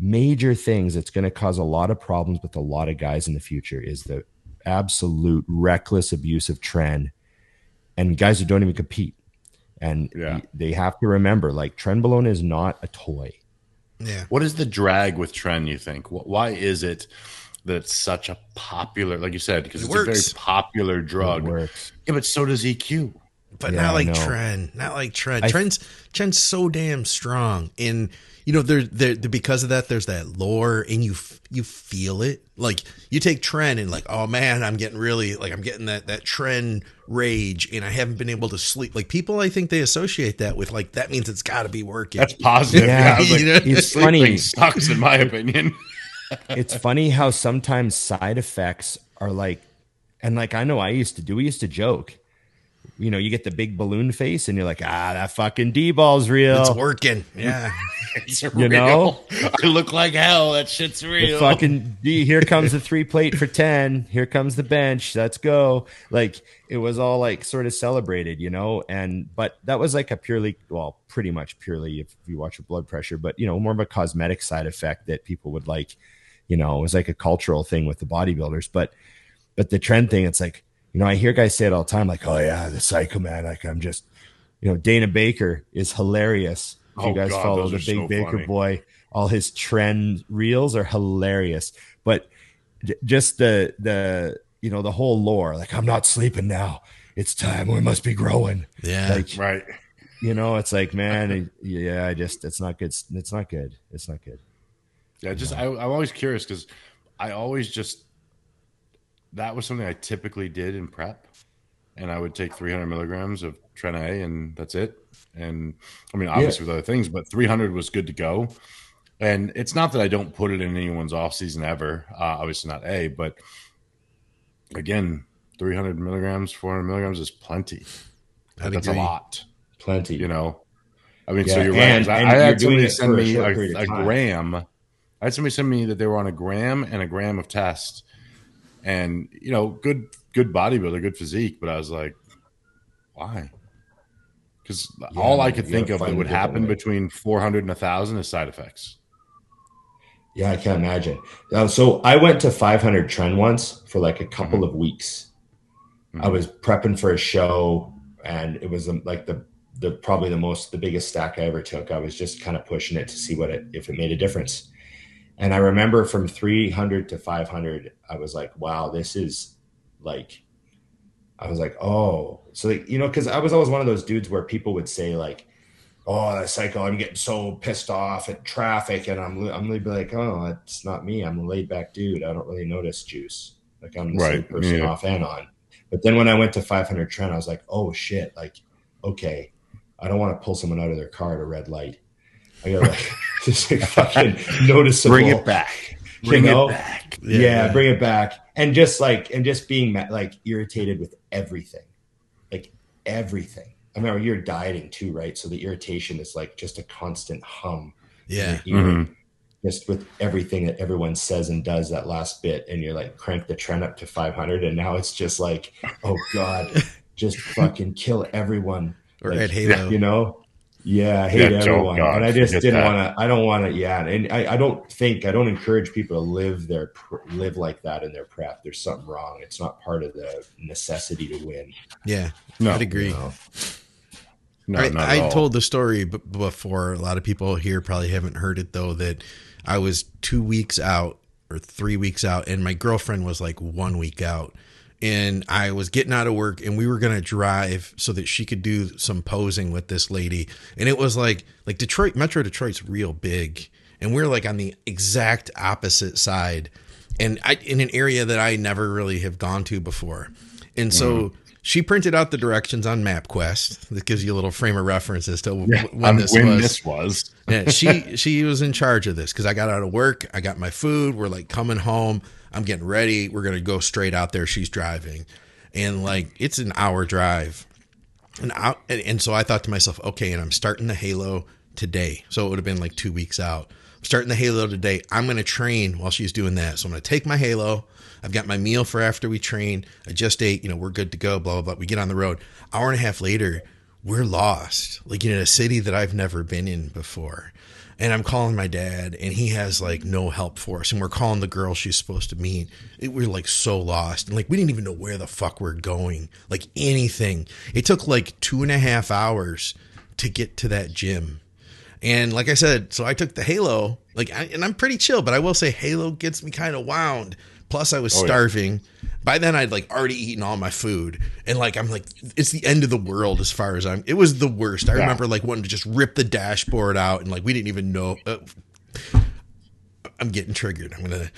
things that's going to cause a lot of problems with a lot of guys in the future is the absolute reckless abuse of Tren and guys who don't even compete. And they have to remember, like, Trenbolone is not a toy. Yeah. What is the drag with Tren, you think? Why is it that it's such a popular, like you said, because it's a very popular drug. Yeah, but so does EQ. But yeah, not like Tren. Tren's so damn strong. And, there because of that, there's that lore, and you feel it. Like, you take Tren and like, oh man, I'm getting really, like, I'm getting that Tren rage, and I haven't been able to sleep. Like, people, I think they associate that with like, that means it's got to be working. That's positive. Yeah. It's funny. Sucks, in my opinion. It's funny how sometimes side effects are like, and like, I know we used to joke. You get the big balloon face and you're like, that fucking D-ball's real. It's working. Yeah. It's real. I look like hell. That shit's real. Here comes the 3-plate for 10. Here comes the bench. Let's go. Like, it was all like sort of celebrated, but that was like a pretty much purely if you watch your blood pressure, but more of a cosmetic side effect that people would like, it was like a cultural thing with the bodybuilders, but the Trend thing, it's like, I hear guys say it all the time, like, oh yeah, the psycho man. Like, I'm just, Dana Baker is hilarious. If you guys follow the Big Baker Boy, all his Trend reels are hilarious. But just the the whole lore, like, I'm not sleeping now. It's time. We must be growing. Yeah, like, right. It's like, man, yeah. It's not good. It's not good. Yeah, I'm always curious because I always just. That was something I typically did in prep, and I would take 300 milligrams of Tren A and that's it. And I mean, obviously with other things, but 300 was good to go. And it's not that I don't put it in anyone's off season ever, obviously not A, but again, 300 milligrams, 400 milligrams is plenty. That's a lot. Plenty. So you're right. I had somebody send me a gram. I had somebody send me that they were on a gram and a gram of test. And good bodybuilder, good physique, but I was like, why? Because all I could think of that would happen between 400 and 1,000 is side effects. Yeah, I can't imagine. So I went to 500 Tren once for like a couple of weeks. I was prepping for a show, and it was like the probably the biggest stack I ever took. I was just kind of pushing it to see if it made a difference. And I remember from 300 to 500, I was like, wow, this is like, I was like, oh, so like, you know, because I was always one of those dudes where people would say like, oh, that cycle, I'm getting so pissed off at traffic, and I'm gonna be like, oh, it's not me. I'm a laid back dude. I don't really notice juice. Like I'm the same person off and on. But then when I went to 500 Trend, I was like, oh shit, like, okay, I don't want to pull someone out of their car at a red light. I gotta like just like fucking noticeable. Bring it back. Bring it back. Yeah, bring it back. And just like, and just being like irritated with everything, like everything. I remember you're dieting too, right? So the irritation is like just a constant hum. Yeah. Just with everything that everyone says and does, that last bit, and you're like, crank the trend up to 500, and now it's just like, oh god, just fucking kill everyone. Or like, at Halo, you know? Yeah, I hate everyone. God, and I just didn't want to. I don't want to. Yeah, and I don't encourage people to live live like that in their prep. There's something wrong. It's not part of the necessity to win. Yeah, no, I'd agree. No, I told the story before. A lot of people here probably haven't heard it though. That I was 2 weeks out or 3 weeks out, and my girlfriend was like 1 week out. And I was getting out of work, and we were going to drive so that she could do some posing with this lady. And it was like Detroit, Metro Detroit's real big. And we're like on the exact opposite side, and in an area that I never really have gone to before. And so she printed out the directions on MapQuest. That gives you a little frame of reference as to when this was. Yeah, she was in charge of this because I got out of work. I got my food. We're like coming home. I'm getting ready. We're going to go straight out there. She's driving, and like, it's an hour drive and so I thought to myself, okay, and I'm starting the Halo today. So it would have been like 2 weeks out. I'm starting the Halo today. I'm going to train while she's doing that. So I'm going to take my Halo. I've got my meal for after we train. I just ate, we're good to go, blah, blah, blah. We get on the road. Hour and a half later, we're lost. Like, in a city that I've never been in before. And I'm calling my dad, and he has like no help for us. And we're calling the girl she's supposed to meet. We're like so lost. And like, we didn't even know where the fuck we're going. Like anything. It took like 2.5 hours to get to that gym. And like I said, so I took the Halo, and I'm pretty chill, but I will say Halo gets me kind of wound. Plus I was starving. Yeah. By then I'd like already eaten all my food, and like, I'm like, it's the end of the world as far as it was the worst. I remember like wanting to just rip the dashboard out, and like, we didn't even know. I'm getting triggered. I'm going to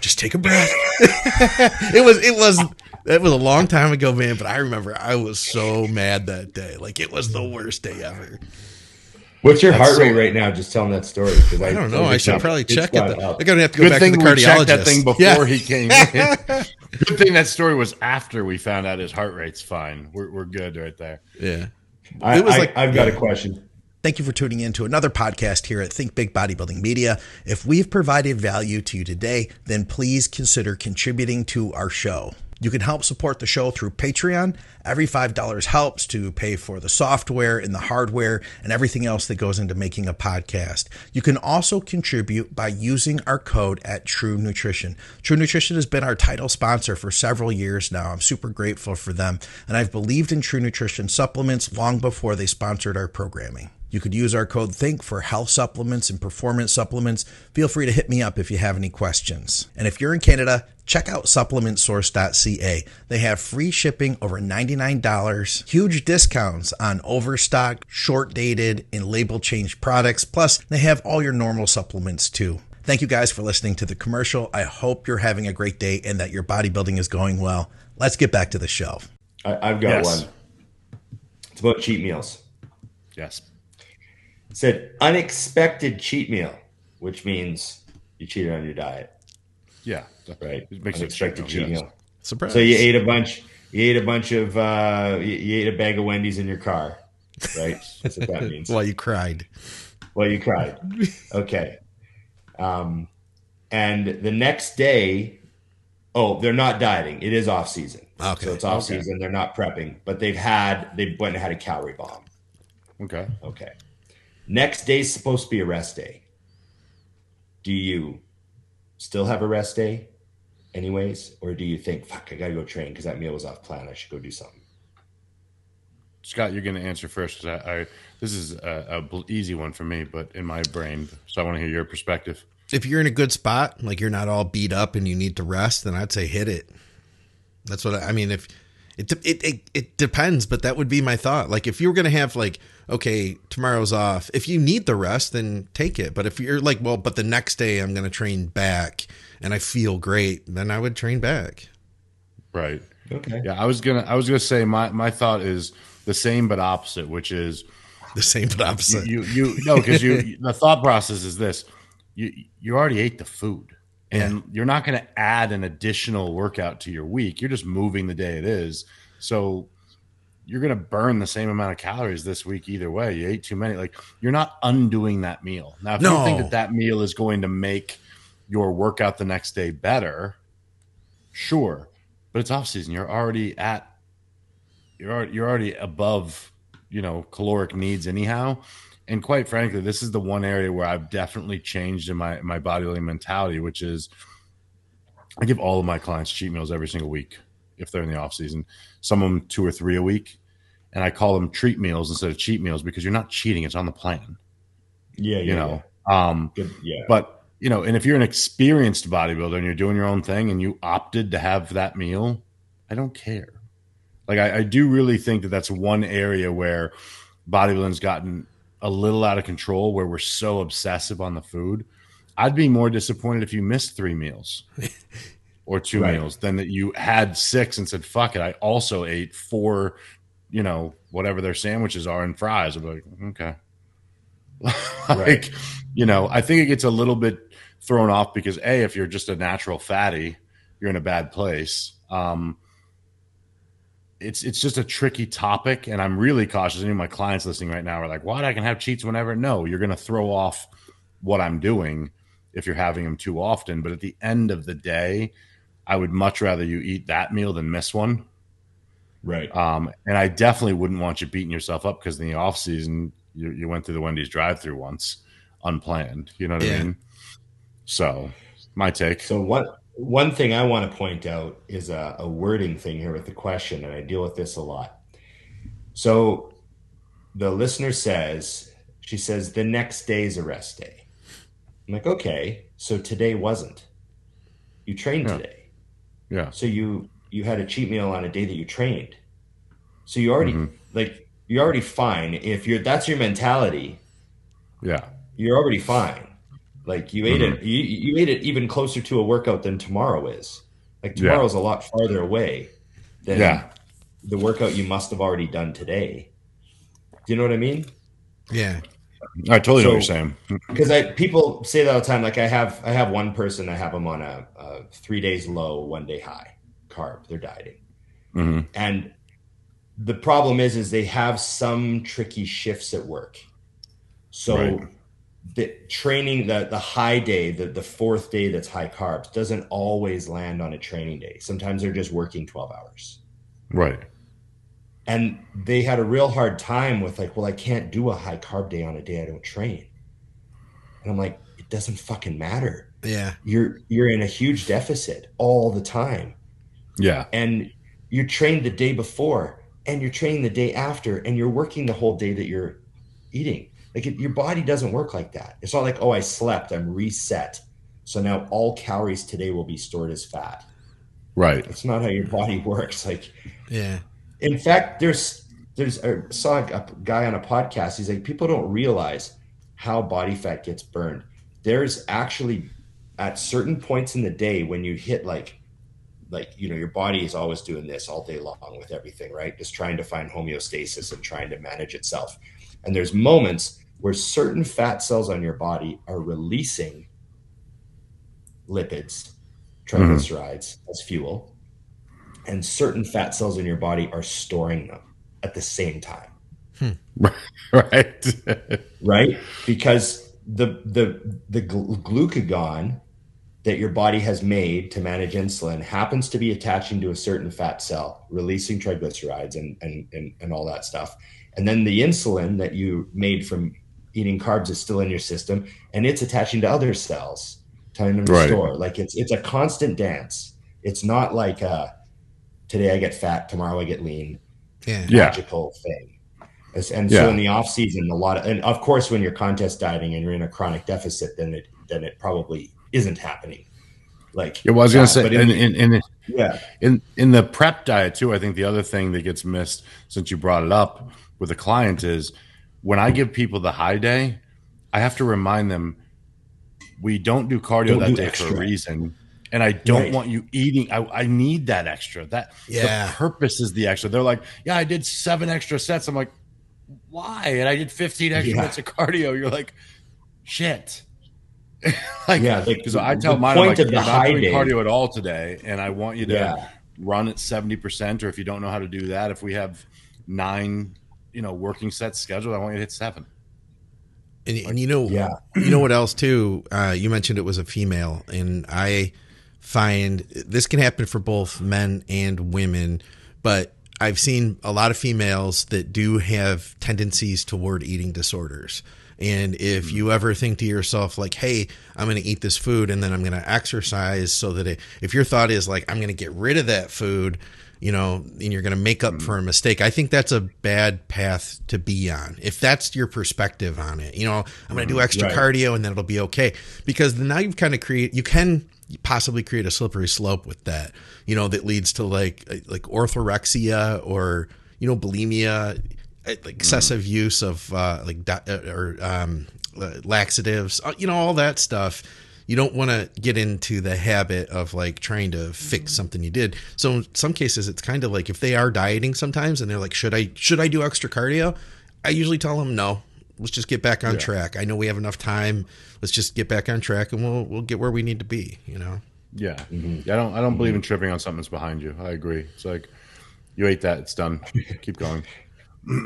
just take a breath. That was a long time ago, man. But I remember I was so mad that day. Like, it was the worst day ever. What's your heart rate right now? Just telling that story. I don't know. I should probably check it. I'm going to have to go back to the cardiologist. Good thing we checked that thing before he came in. Good thing that story was after we found out his heart rate's fine. We're good right there. Yeah. I've got a question. Thank you for tuning in to another podcast here at Think Big Bodybuilding Media. If we've provided value to you today, then please consider contributing to our show. You can help support the show through Patreon. Every $5 helps to pay for the software and the hardware and everything else that goes into making a podcast. You can also contribute by using our code at True Nutrition. True Nutrition has been our title sponsor for several years now. I'm super grateful for them, and I've believed in True Nutrition supplements long before they sponsored our programming. You could use our code THINK for health supplements and performance supplements. Feel free to hit me up if you have any questions. And if you're in Canada, check out supplementsource.ca. They have free shipping over $99, huge discounts on overstock, short-dated, and label change products. Plus, they have all your normal supplements too. Thank you guys for listening to the commercial. I hope you're having a great day and that your bodybuilding is going well. Let's get back to the show. I've got one. It's about cheat meals. Yes. It said unexpected cheat meal, which means you cheated on your diet. Yeah. Right. It makes unexpected cheat meal. Surprise. So you ate a bunch. You ate a bag of Wendy's in your car, right? That's what that means. While you cried. Okay. And the next day, they're not dieting. It is off season. Okay. So it's off season. They're not prepping, but they went and had a calorie bomb. Okay. Next day's supposed to be a rest day. Do you still have a rest day anyways? Or do you think, fuck, I got to go train because that meal was off plan. I should go do something. Scott, you're going to answer first. This is an easy one for me, but in my brain. So I want to hear your perspective. If you're in a good spot, like you're not all beat up and you need to rest, then I'd say hit it. That's what I mean. If It depends, but that would be my thought. Like, if you were going to have, like, okay, tomorrow's off. If you need the rest, then take it. But if you're like, well, but the next day I'm going to train back and I feel great, then I would train back. Right. Okay. Yeah, I was gonna say my thought is the same but opposite, which is the same but opposite. Because the thought process is this: you already ate the food. And you're not going to add an additional workout to your week. You're just moving the day it is. So you're going to burn the same amount of calories this week either way. You ate too many. Like, you're not undoing that meal. Now, if you think that meal is going to make your workout the next day better, sure. But it's off season. You're already above, caloric needs anyhow. And quite frankly, this is the one area where I've definitely changed in my bodybuilding mentality, which is I give all of my clients cheat meals every single week if they're in the off season. Some of them 2 or 3 a week, and I call them treat meals instead of cheat meals because you're not cheating; it's on the plan. But and if you're an experienced bodybuilder and you're doing your own thing and you opted to have that meal, I don't care. Like, I do really think that that's one area where bodybuilding's gotten a little out of control, where we're so obsessive on the food. I'd be more disappointed if you missed 3 meals or 2 meals than that you had 6 and said, fuck it, I also ate 4, whatever their sandwiches are and fries. I'm like, okay. I think it gets a little bit thrown off because if you're just a natural fatty, you're in a bad place. It's just a tricky topic, and I'm really cautious. Any of my clients listening right now are like, what? I can have cheats whenever? No, you're going to throw off what I'm doing if you're having them too often. But at the end of the day, I would much rather you eat that meal than miss one. Right. And I definitely wouldn't want you beating yourself up because in the off season, you went through the Wendy's drive-through once unplanned. You know what I mean? So my take. So what? One thing I want to point out is a wording thing here with the question, and I deal with this a lot. So the listener says, she says, the next day's a rest day. I'm like, okay, so today wasn't. You trained today. Yeah. So you had a cheat meal on a day that you trained. So you already you're already fine. If that's your mentality. Yeah. You're already fine. Like, you ate it, you ate it even closer to a workout than tomorrow is. Like, tomorrow's a lot farther away than the workout you must have already done today. Do you know what I mean? Yeah, I totally know what you're saying. Because people say that all the time. Like, I have one person, I have them on a 3 days low, 1 day high carb. They're dieting, and the problem is they have some tricky shifts at work, so. Right. The training, the high day, the fourth day that's high carbs doesn't always land on a training day. Sometimes they're just working 12 hours. Right. And they had a real hard time with like, well, I can't do a high carb day on a day I don't train. And I'm like, it doesn't fucking matter. Yeah. You're in a huge deficit all the time. Yeah. And you trained the day before and you're training the day after and you're working the whole day that you're eating. Like, your body doesn't work like that. It's not like, oh, I slept, I'm reset, so now all calories today will be stored as fat. Right. It's not how your body works. Like, yeah. In fact, there's I saw a guy on a podcast. He's like, people don't realize how body fat gets burned. There's actually at certain points in the day when you hit your body is always doing this all day long with everything, right? Just trying to find homeostasis and trying to manage itself. And there's moments where certain fat cells on your body are releasing lipids, triglycerides as fuel, and certain fat cells in your body are storing them at the same time. Right. Right? Because the glucagon that your body has made to manage insulin happens to be attaching to a certain fat cell, releasing triglycerides and all that stuff. And then the insulin that you made from eating carbs is still in your system, and it's attaching to other cells, telling them to store. Like, it's a constant dance. It's not like today I get fat, tomorrow I get lean. Yeah. Magical thing. And so in the off season, and of course, when you're contest dieting and you're in a chronic deficit, then it probably isn't happening. Like, yeah, well, I was going to say, in the prep diet too, I think the other thing that gets missed, since you brought it up with a client, is when I give people the high day, I have to remind them we don't do cardio that day for a reason. And I don't want you eating. I need that extra. The purpose is the extra. They're like, yeah, I did 7 extra sets. I'm like, why? And I did 15 extra sets of cardio. You're like, shit. Because I tell mine, I'm like, you're not doing cardio at all today. And I want you to run at 70%. Or if you don't know how to do that, if we have 9, working sets scheduled, I want you to hit 7. And you know what else too? You mentioned it was a female, and I find this can happen for both men and women, but I've seen a lot of females that do have tendencies toward eating disorders. And if you ever think to yourself like, hey, I'm going to eat this food and then I'm going to exercise so that if your thought is like, I'm going to get rid of that food, and you're going to make up for a mistake, I think that's a bad path to be on. If that's your perspective on it, I'm going to do extra cardio and then it'll be okay. Because now you've kind of you can possibly create a slippery slope with that, that leads to like orthorexia or, bulimia, like excessive use of laxatives, all that stuff. You don't want to get into the habit of like trying to fix something you did. So in some cases, it's kind of like if they are dieting sometimes and they're like, should I do extra cardio? I usually tell them, no, let's just get back on track. I know we have enough time. Let's just get back on track and we'll get where we need to be, Yeah. Mm-hmm. I don't believe in tripping on something that's behind you. I agree. It's like you ate that. It's done. Keep going.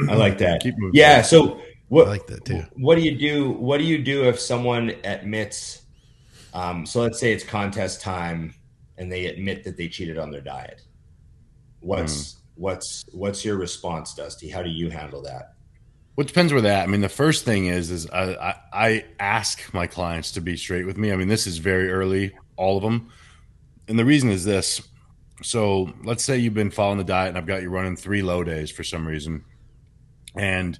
I like that. Keep moving. Yeah. So I like that too. What do you do if someone admits, so let's say it's contest time and they admit that they cheated on their diet. What's your response, Dusty? How do you handle that? Well, it depends where that. I mean, the first thing is I ask my clients to be straight with me. I mean, this is very early, all of them. And the reason is this. So let's say you've been following the diet and I've got you running 3 low days for some reason. And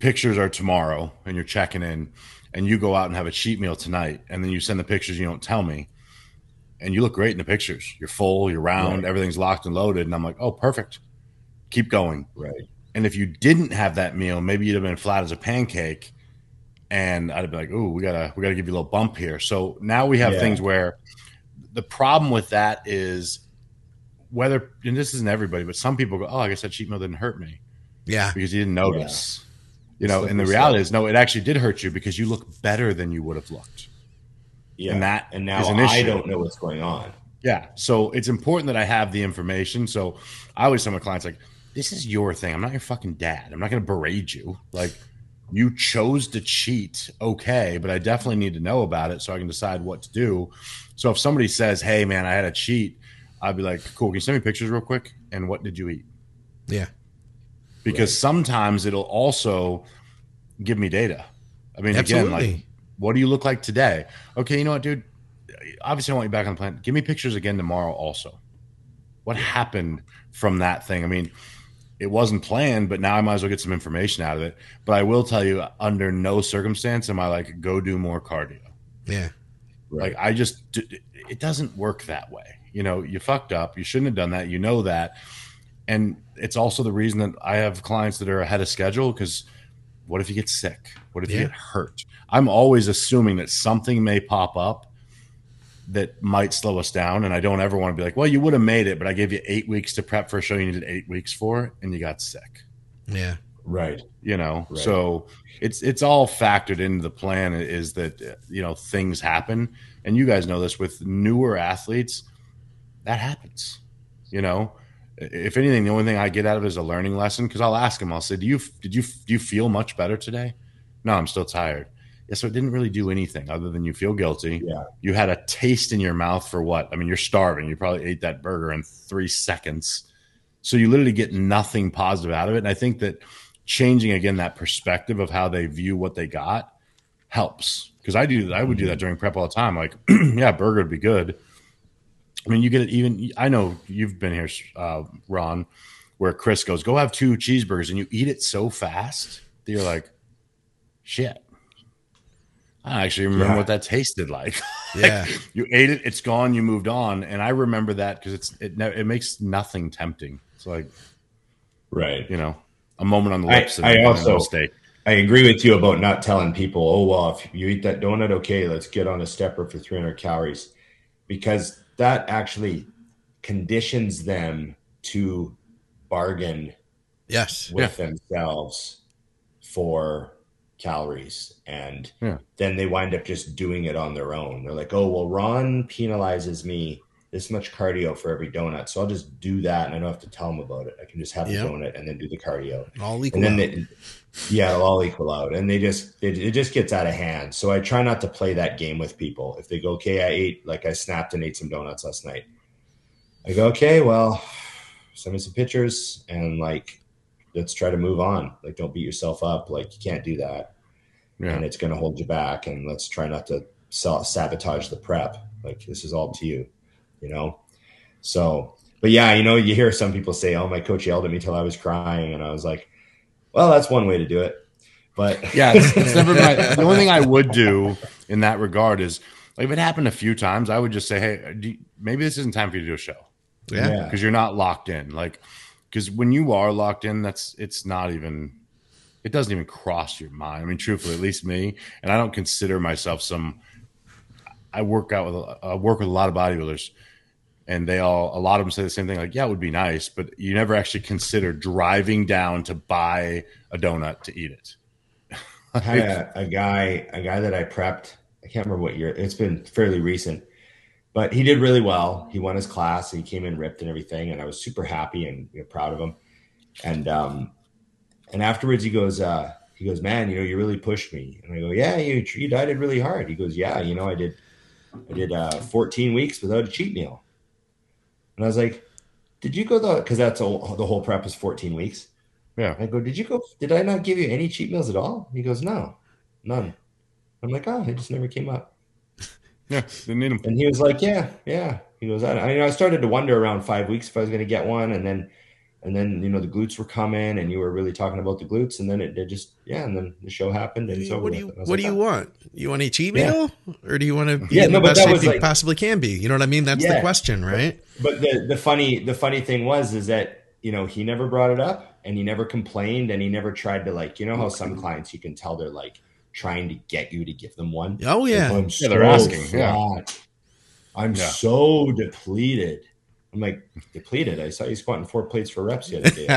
pictures are tomorrow and you're checking in. And you go out and have a cheat meal tonight, and then you send the pictures, you don't tell me, and you look great in the pictures. You're full, you're round, everything's locked and loaded. And I'm like, oh, perfect. Keep going. Right. And if you didn't have that meal, maybe you'd have been flat as a pancake, and I'd be like, ooh, we gotta give you a little bump here. So now we have things where the problem with that is whether, and this isn't everybody, but some people go, oh, I guess that cheat meal didn't hurt me. Yeah. Because you didn't notice. Yeah. And the reality is, no, it actually did hurt you because you look better than you would have looked. Yeah. And now is an issue. I don't know what's going on. Yeah. So it's important that I have the information. So I always tell my clients, like, this is your thing. I'm not your fucking dad. I'm not going to berate you. Like, you chose to cheat. Okay. But I definitely need to know about it so I can decide what to do. So if somebody says, hey, man, I had a cheat, I'd be like, cool. Can you send me pictures real quick? And what did you eat? Yeah. Because sometimes it'll also give me data. I mean, again, like, what do you look like today? Okay, you know what, dude? Obviously, I want you back on the planet. Give me pictures again tomorrow also. What happened from that thing? I mean, it wasn't planned, but now I might as well get some information out of it. But I will tell you, under no circumstance am I like, go do more cardio. Yeah. Like, I just – it doesn't work that way. You fucked up. You shouldn't have done that. You know that. And it's also the reason that I have clients that are ahead of schedule, because what if you get sick? What if you get hurt? I'm always assuming that something may pop up that might slow us down. And I don't ever want to be like, well, you would have made it, but I gave you 8 weeks to prep for a show you needed 8 weeks for, and you got sick. Yeah. Right. Right. So it's all factored into the plan, is that, things happen. And you guys know this with newer athletes, that happens, If anything, the only thing I get out of it is a learning lesson, because I'll ask them. I'll say, "Do you feel much better today?" No, I'm still tired. Yeah, so it didn't really do anything other than you feel guilty. Yeah. You had a taste in your mouth for what? I mean, you're starving. You probably ate that burger in 3 seconds. So you literally get nothing positive out of it. And I think that changing, again, that perspective of how they view what they got helps. Because I would do that during prep all the time. Like, yeah, burger would be good. I mean, you get it even, I know you've been here, Ron, where Chris goes, go have 2 cheeseburgers, and you eat it so fast that you're like, shit, I don't actually remember what that tasted like. Yeah. Like, you ate it, it's gone, you moved on. And I remember that because it makes nothing tempting. It's like, right, you know, a moment on the lips. I agree with you about not telling people, oh, well, if you eat that donut, okay, let's get on a stepper for 300 calories, because that actually conditions them to bargain themselves for calories. And then they wind up just doing it on their own. They're like, oh, well, Ron penalizes me this much cardio for every donut, so I'll just do that and I don't have to tell them about it. I can just have the donut and then do the cardio. All equal and then out. It'll all equal out. And it just gets out of hand. So I try not to play that game with people. If they go, okay, I snapped and ate some donuts last night. I go, okay, well, send me some pictures and let's try to move on. Like, don't beat yourself up. Like, you can't do that. Yeah. And it's going to hold you back. And let's try not to sabotage the prep. Like, this is all to you, you know? So, but yeah, you know, you hear some people say, oh, my coach yelled at me till I was crying. And I was like, well, that's one way to do it. But yeah, it's never the only thing I would do in that regard is, like, if it happened a few times, I would just say, hey, maybe this isn't time for you to do a show. Yeah. Because you're not locked in. Like, because when you are locked in, it doesn't even cross your mind. I mean, truthfully, at least me, and I don't consider myself I work with a lot of bodybuilders, and a lot of them say the same thing. Like, yeah, it would be nice, but you never actually consider driving down to buy a donut to eat it. I had a guy that I prepped. I can't remember what year. It's been fairly recent. But he did really well. He won his class. He came in ripped and everything. And I was super happy and proud of him. And afterwards he goes, man, you know, you really pushed me. And I go, yeah, you dieted really hard. He goes, yeah, you know, I did 14 weeks without a cheat meal. And I was like, did you go though? Cause that's the whole prep is 14 weeks. Yeah. And I go, did I not give you any cheat meals at all? He goes, no, none. I'm like, oh, it just never came up. Yeah, didn't need him. And he was like, yeah. He goes, I started to wonder around 5 weeks if I was going to get one. And then, you know, the glutes were coming and you were really talking about the glutes. And then it just, and then the show happened. And so what do you want? You want a cheat meal or do you want to be the best shape you possibly can be? You know what I mean? That's the question, right? But the funny thing was that, you know, he never brought it up and he never complained and he never tried to, like, you know how some clients you can tell they're like, trying to get you to give them one. Oh yeah. I'm so they're asking. Flat. Yeah. I'm so depleted. I'm like, depleted? I saw you squatting 4 plates for reps the other day.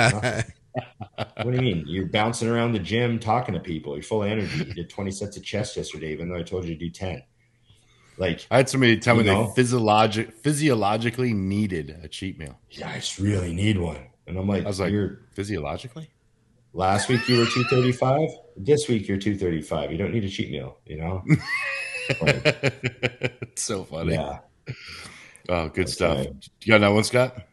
What do you mean? You're bouncing around the gym talking to people. You're full of energy. You did 20 sets of chest yesterday, even though I told you to do 10. Like, I had somebody tell me they physiologically needed a cheat meal. Yeah, I just really need one. And I'm like, you're physiologically? Last week you were 235. This week you're 235. You don't need a cheat meal, you know? Like, it's so funny. Yeah. Oh, good stuff. You got another one, Scott?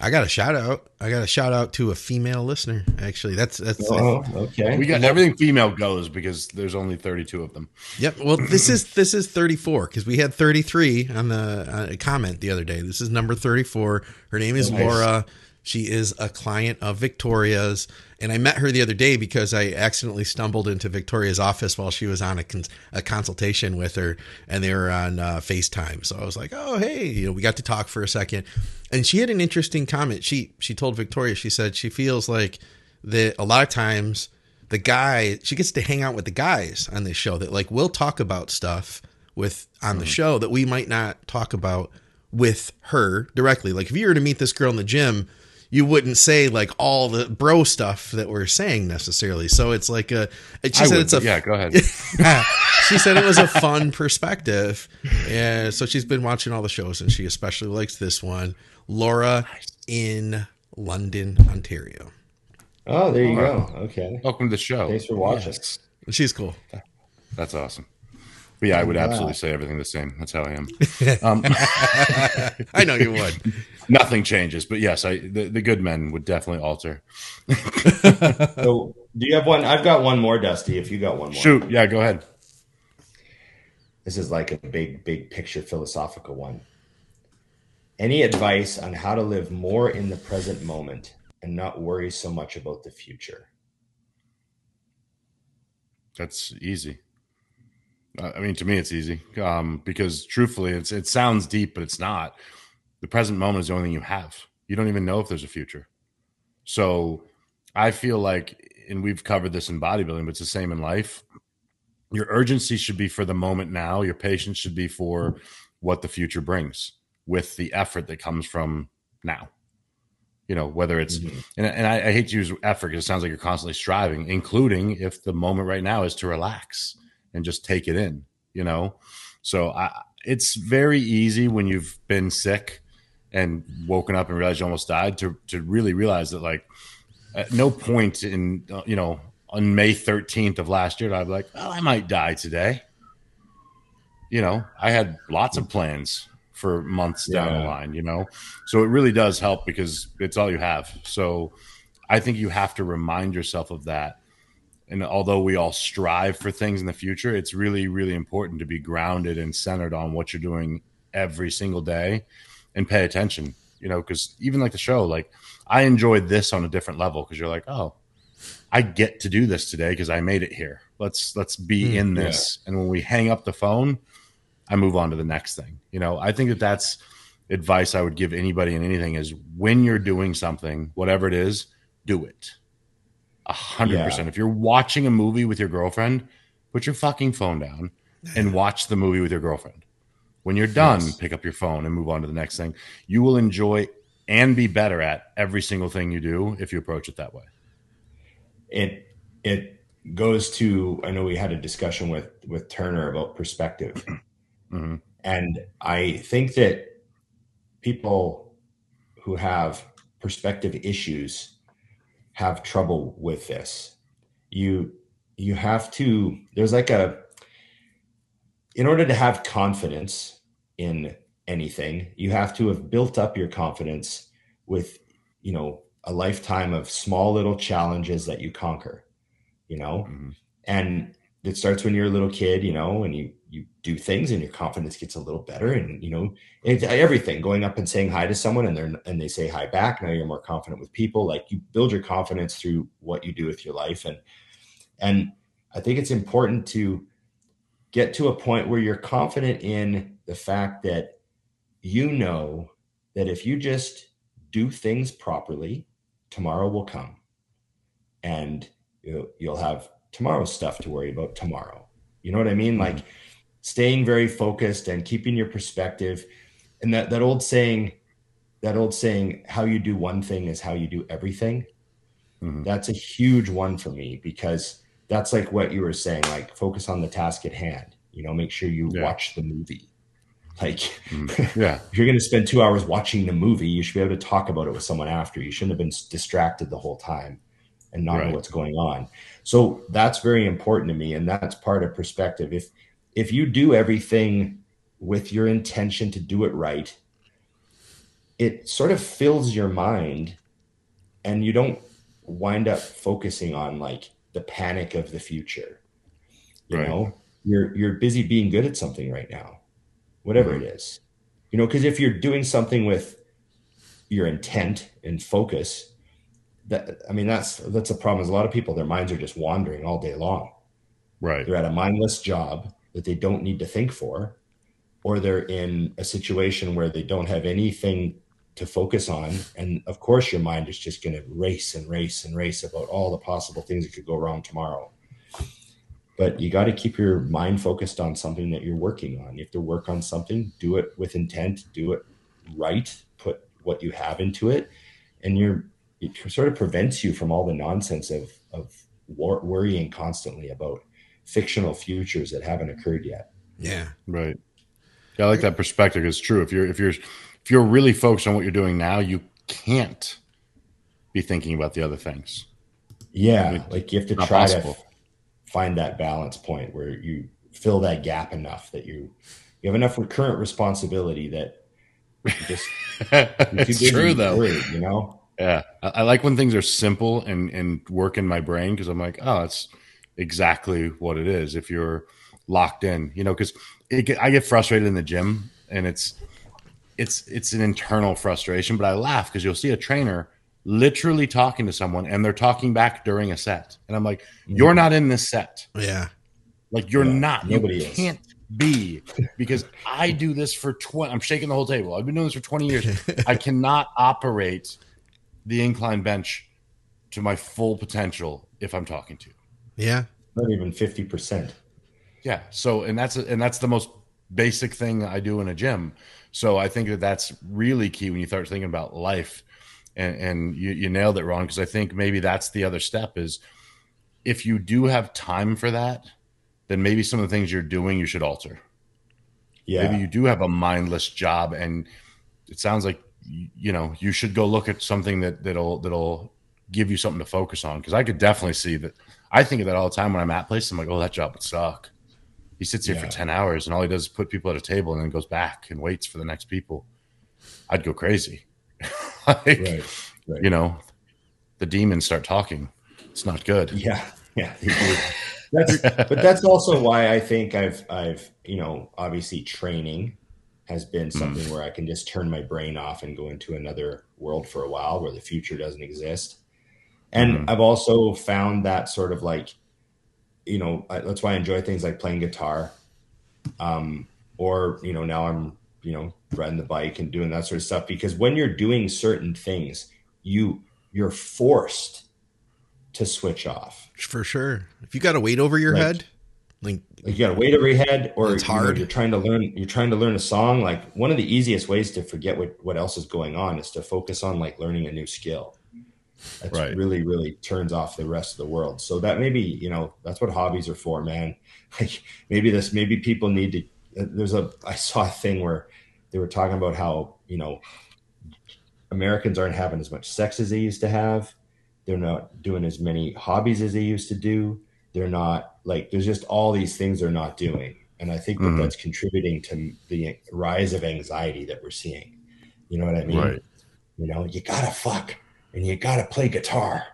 I got a shout out. I got a shout out to a female listener. Actually, that's okay. We got everything female goes because there's only 32 of them. Yep. Well, this is 34 because we had 33 on the comment the other day. This is number 34. Her name is Laura. She is a client of Victoria's, and I met her the other day because I accidentally stumbled into Victoria's office while she was on a consultation with her, and they were on FaceTime. So I was like, oh, hey, you know, we got to talk for a second, and she had an interesting comment. She told Victoria, she said she feels like that a lot of times she gets to hang out with the guys on this show that, like, we'll talk about stuff with on the show that we might not talk about with her directly. Like, if you were to meet this girl in the gym, you wouldn't say like all the bro stuff that we're saying necessarily. So it's like go ahead. She said it was a fun perspective. And so she's been watching all the shows and she especially likes this one. Laura in London, Ontario. Oh, there you go. Okay. Welcome to the show. Thanks for watching. Yeah. She's cool. That's awesome. But yeah, I would absolutely say everything the same. That's how I am. I know you would. Nothing changes, but yes, the good men would definitely alter. So, do you have one? I've got one more, Dusty, if you got one more. Shoot. Yeah, go ahead. This is like a big, big picture philosophical one. Any advice on how to live more in the present moment and not worry so much about the future? That's easy. I mean, to me, it's easy because truthfully, it sounds deep, but it's not. The present moment is the only thing you have. You don't even know if there's a future. So I feel like, and we've covered this in bodybuilding, but it's the same in life. Your urgency should be for the moment now. Your patience should be for what the future brings with the effort that comes from now. You know, whether it's, and I hate to use effort because it sounds like you're constantly striving, including if the moment right now is to relax and just take it in, you know? So it's very easy when you've been sick and woken up and realized you almost died to really realize that, like, at no point in, you know, on May 13th of last year, I'd be like, oh, I might die today. You know, I had lots of plans for months down the line, you know? So it really does help because it's all you have. So I think you have to remind yourself of that. And although we all strive for things in the future, it's really, really important to be grounded and centered on what you're doing every single day and pay attention, you know, because even like the show, like I enjoyed this on a different level because you're like, oh, I get to do this today because I made it here. Let's be in this. Yeah. And when we hang up the phone, I move on to the next thing. You know, I think that's advice I would give anybody in anything is when you're doing something, whatever it is, do it 100%. If you're watching a movie with your girlfriend, put your fucking phone down and watch the movie with your girlfriend. When you're done, pick up your phone and move on to the next thing. You will enjoy and be better at every single thing you do if you approach it that way. It goes to, I know we had a discussion with Turner about perspective. Mm-hmm. And I think that people who have perspective issues have trouble with this. You have to, there's like in order to have confidence in anything, you have to have built up your confidence with, you know, a lifetime of small little challenges that you conquer, you know, and it starts when you're a little kid, you know, and you do things and your confidence gets a little better. And, you know, it's everything, going up and saying hi to someone and they say hi back. Now you're more confident with people. Like, you build your confidence through what you do with your life. And I think it's important to get to a point where you're confident in the fact that, you know, that if you just do things properly, tomorrow will come and you'll have tomorrow's stuff to worry about tomorrow. You know what I mean? Like, staying very focused and keeping your perspective. And that old saying, how you do one thing is how you do everything. That's a huge one for me, because that's like what you were saying, like, focus on the task at hand, you know, make sure you watch the movie. Like, if you're going to spend 2 hours watching the movie, you should be able to talk about it with someone after. You shouldn't have been distracted the whole time and not know what's going on. So that's very important to me. And that's part of perspective. If you do everything with your intention to do it right, it sort of fills your mind and you don't wind up focusing on, like, the panic of the future. You know, you're busy being good at something right now, whatever it is, you know, because if you're doing something with your intent and focus, that, I mean, that's a problem. Is a lot of people, their minds are just wandering all day long. Right. They're at a mindless job that they don't need to think for, or they're in a situation where they don't have anything to focus on. And of course your mind is just going to race and race and race about all the possible things that could go wrong tomorrow. But you got to keep your mind focused on something that you're working on. You have to work on something, do it with intent, do it right, put what you have into it. And it sort of prevents you from all the nonsense of worrying constantly about fictional futures that haven't occurred yet. Yeah. Right. Yeah, I like that perspective. It's true. If you're really focused on what you're doing now, you can't be thinking about the other things. Yeah. I mean, like, you have to try to find that balance point where you fill that gap enough that you have enough recurrent responsibility that you just it's true though, you know? Yeah. I like when things are simple and work in my brain, because I'm like, oh, it's exactly what it is. If you're locked in, you know, because I get frustrated in the gym, and it's an internal frustration, but I laugh because you'll see a trainer literally talking to someone and they're talking back during a set. And I'm like, you're not in this set. Yeah. Like you're not. Nobody you can't is. Be because I do this for 20. I'm shaking the whole table. I've been doing this for 20 years. I cannot operate the incline bench to my full potential if I'm talking to you. Yeah. Not even 50%. Yeah. So, and that's the most basic thing I do in a gym. So I think that that's really key when you start thinking about life, and you nailed it, Ron, because I think maybe that's the other step is if you do have time for that, then maybe some of the things you're doing, you should alter. Yeah. Maybe you do have a mindless job and it sounds like, you know, you should go look at something that'll give you something to focus on. Cause I could definitely see that. I think of that all the time when I'm at places. I'm like, oh, that job would suck. He sits here for 10 hours and all he does is put people at a table and then goes back and waits for the next people. I'd go crazy. Like, right. You know, the demons start talking. It's not good. Yeah. Yeah. But that's also why I think I've, you know, obviously training has been something where I can just turn my brain off and go into another world for a while where the future doesn't exist. And I've also found that sort of like, you know, that's why I enjoy things like playing guitar, or, you know, now I'm, you know, riding the bike and doing that sort of stuff, because when you're doing certain things, you're forced to switch off. For sure. If you got a weight over your head, like you got a weight over your head, or it's hard. You know, you're trying to learn a song. Like one of the easiest ways to forget what else is going on is to focus on like learning a new skill. That's really, really turns off the rest of the world. So that maybe, you know, that's what hobbies are for, man. Like maybe people need to, I saw a thing where they were talking about how, you know, Americans aren't having as much sex as they used to have. They're not doing as many hobbies as they used to do. They're not like, there's just all these things they're not doing. And I think that that's contributing to the rise of anxiety that we're seeing. You know what I mean? Right. You know, you gotta fuck and you gotta play guitar.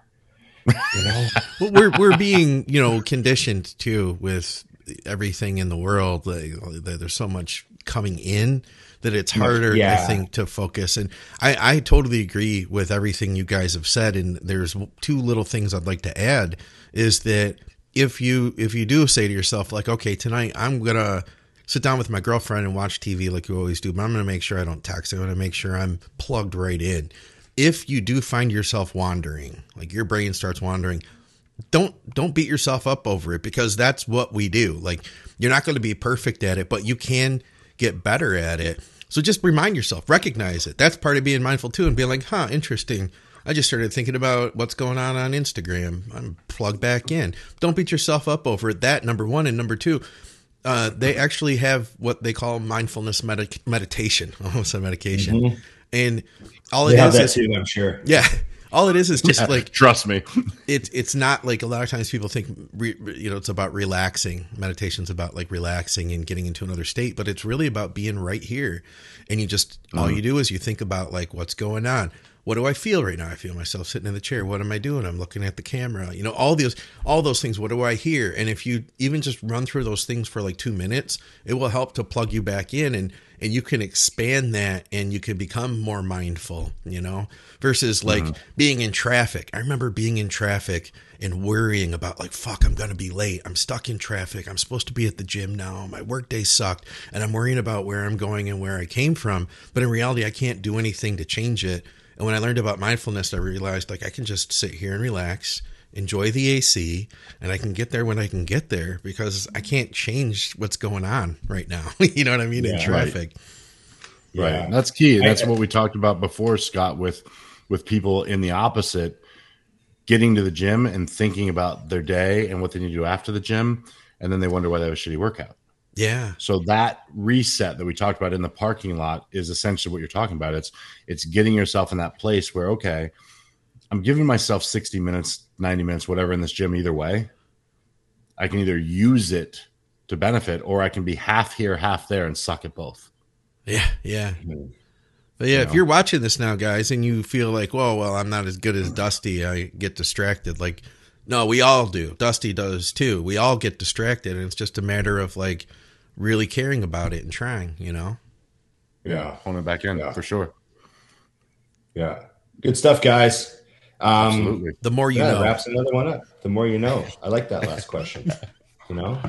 You know, well, we're being, you know, conditioned too with everything in the world. Like, there's so much coming in that it's harder, I think, to focus. And I totally agree with everything you guys have said. And there's two little things I'd like to add is that if you do say to yourself, like, okay, tonight I'm going to sit down with my girlfriend and watch TV like you always do, but I'm going to make sure I don't text. I want to make sure I'm plugged right in. If you do find yourself wandering, like your brain starts wandering, don't beat yourself up over it, because that's what we do. Like, you're not going to be perfect at it, but you can get better at it. So just remind yourself, recognize it. That's part of being mindful too, and being like, huh, interesting. I just started thinking about what's going on Instagram. I'm plugged back in. Don't beat yourself up over it. That, number one. And number two, they actually have what they call mindfulness meditation, almost a medication. Mm-hmm. And all it is that too, I'm sure. Yeah. All it is just like, trust me, it's not like a lot of times people think, you know, it's about relaxing. Meditation's about like relaxing and getting into another state, but it's really about being right here. And you just, all you do is you think about like, what's going on? What do I feel right now? I feel myself sitting in the chair. What am I doing? I'm looking at the camera, you know, all those things. What do I hear? And if you even just run through those things for like 2 minutes, it will help to plug you back in, and you can expand that and you can become more mindful, you know, versus like being in traffic. I remember being in traffic and worrying about like, fuck, I'm going to be late. I'm stuck in traffic. I'm supposed to be at the gym now. My workday sucked. And I'm worrying about where I'm going and where I came from. But in reality, I can't do anything to change it. And when I learned about mindfulness, I realized like I can just sit here and relax, enjoy the AC, and I can get there when I can get there, because I can't change what's going on right now. You know what I mean? Yeah, in traffic. Right. Yeah. That's key. That's what we talked about before, Scott, with people in the opposite, getting to the gym and thinking about their day and what they need to do after the gym. And then they wonder why they have a shitty workout. Yeah. So that reset that we talked about in the parking lot is essentially what you're talking about. It's getting yourself in that place where, okay, I'm giving myself 60 minutes, 90 minutes, whatever in this gym, either way. I can either use it to benefit, or I can be half here, half there, and suck at both. Yeah. Yeah. But yeah, if you're watching this now, guys, and you feel like, whoa, well, I'm not as good as Dusty, I get distracted. Like, no, we all do. Dusty does too. We all get distracted. And it's just a matter of like, really caring about it and trying, you know? Yeah. Hone it back in for sure. Yeah. Good stuff, guys. Absolutely. The more you know. Wraps another one up. The more you know. I like that last question. You know?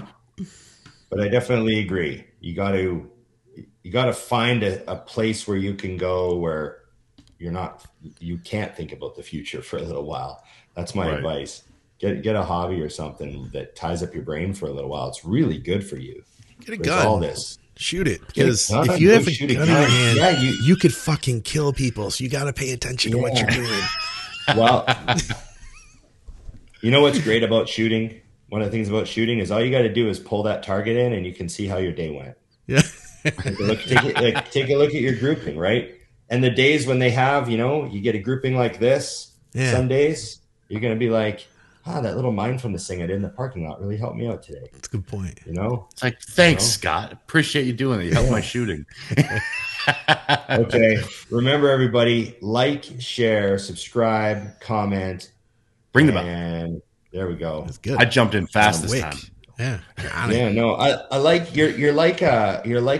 But I definitely agree. You got to find a place where you can go where you can't think about the future for a little while. That's my advice. Get a hobby or something that ties up your brain for a little while. It's really good for you. Get a gun. All this. Shoot it, because if you have a gun in your hand, you could fucking kill people. So you got to pay attention to what you're doing. Well, you know what's great about shooting? One of the things about shooting is all you got to do is pull that target in, and you can see how your day went. Yeah. take a look at your grouping, right? And the days when they have, you get a grouping like this. Yeah. Some days you're going to be like, that little mindfulness thing I did in the parking lot really helped me out today. That's a good point. It's like, thanks, Scott. Appreciate you doing it. You helped my shooting. Okay. Remember, everybody, like, share, subscribe, comment. Bring them up. And there we go. That's good. I jumped in fast this time. Yeah. I like you're like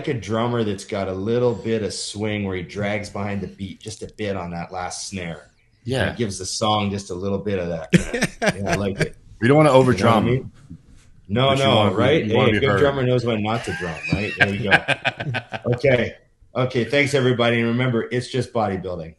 a drummer that's got a little bit of swing where he drags behind the beat just a bit on that last snare. Yeah. And it gives the song just a little bit of that. I like it. We don't want to over drum. You know what I mean? No, right? Hey, a good drummer knows when not to drum, right? There we go. Okay. Thanks, everybody. And remember, it's just bodybuilding.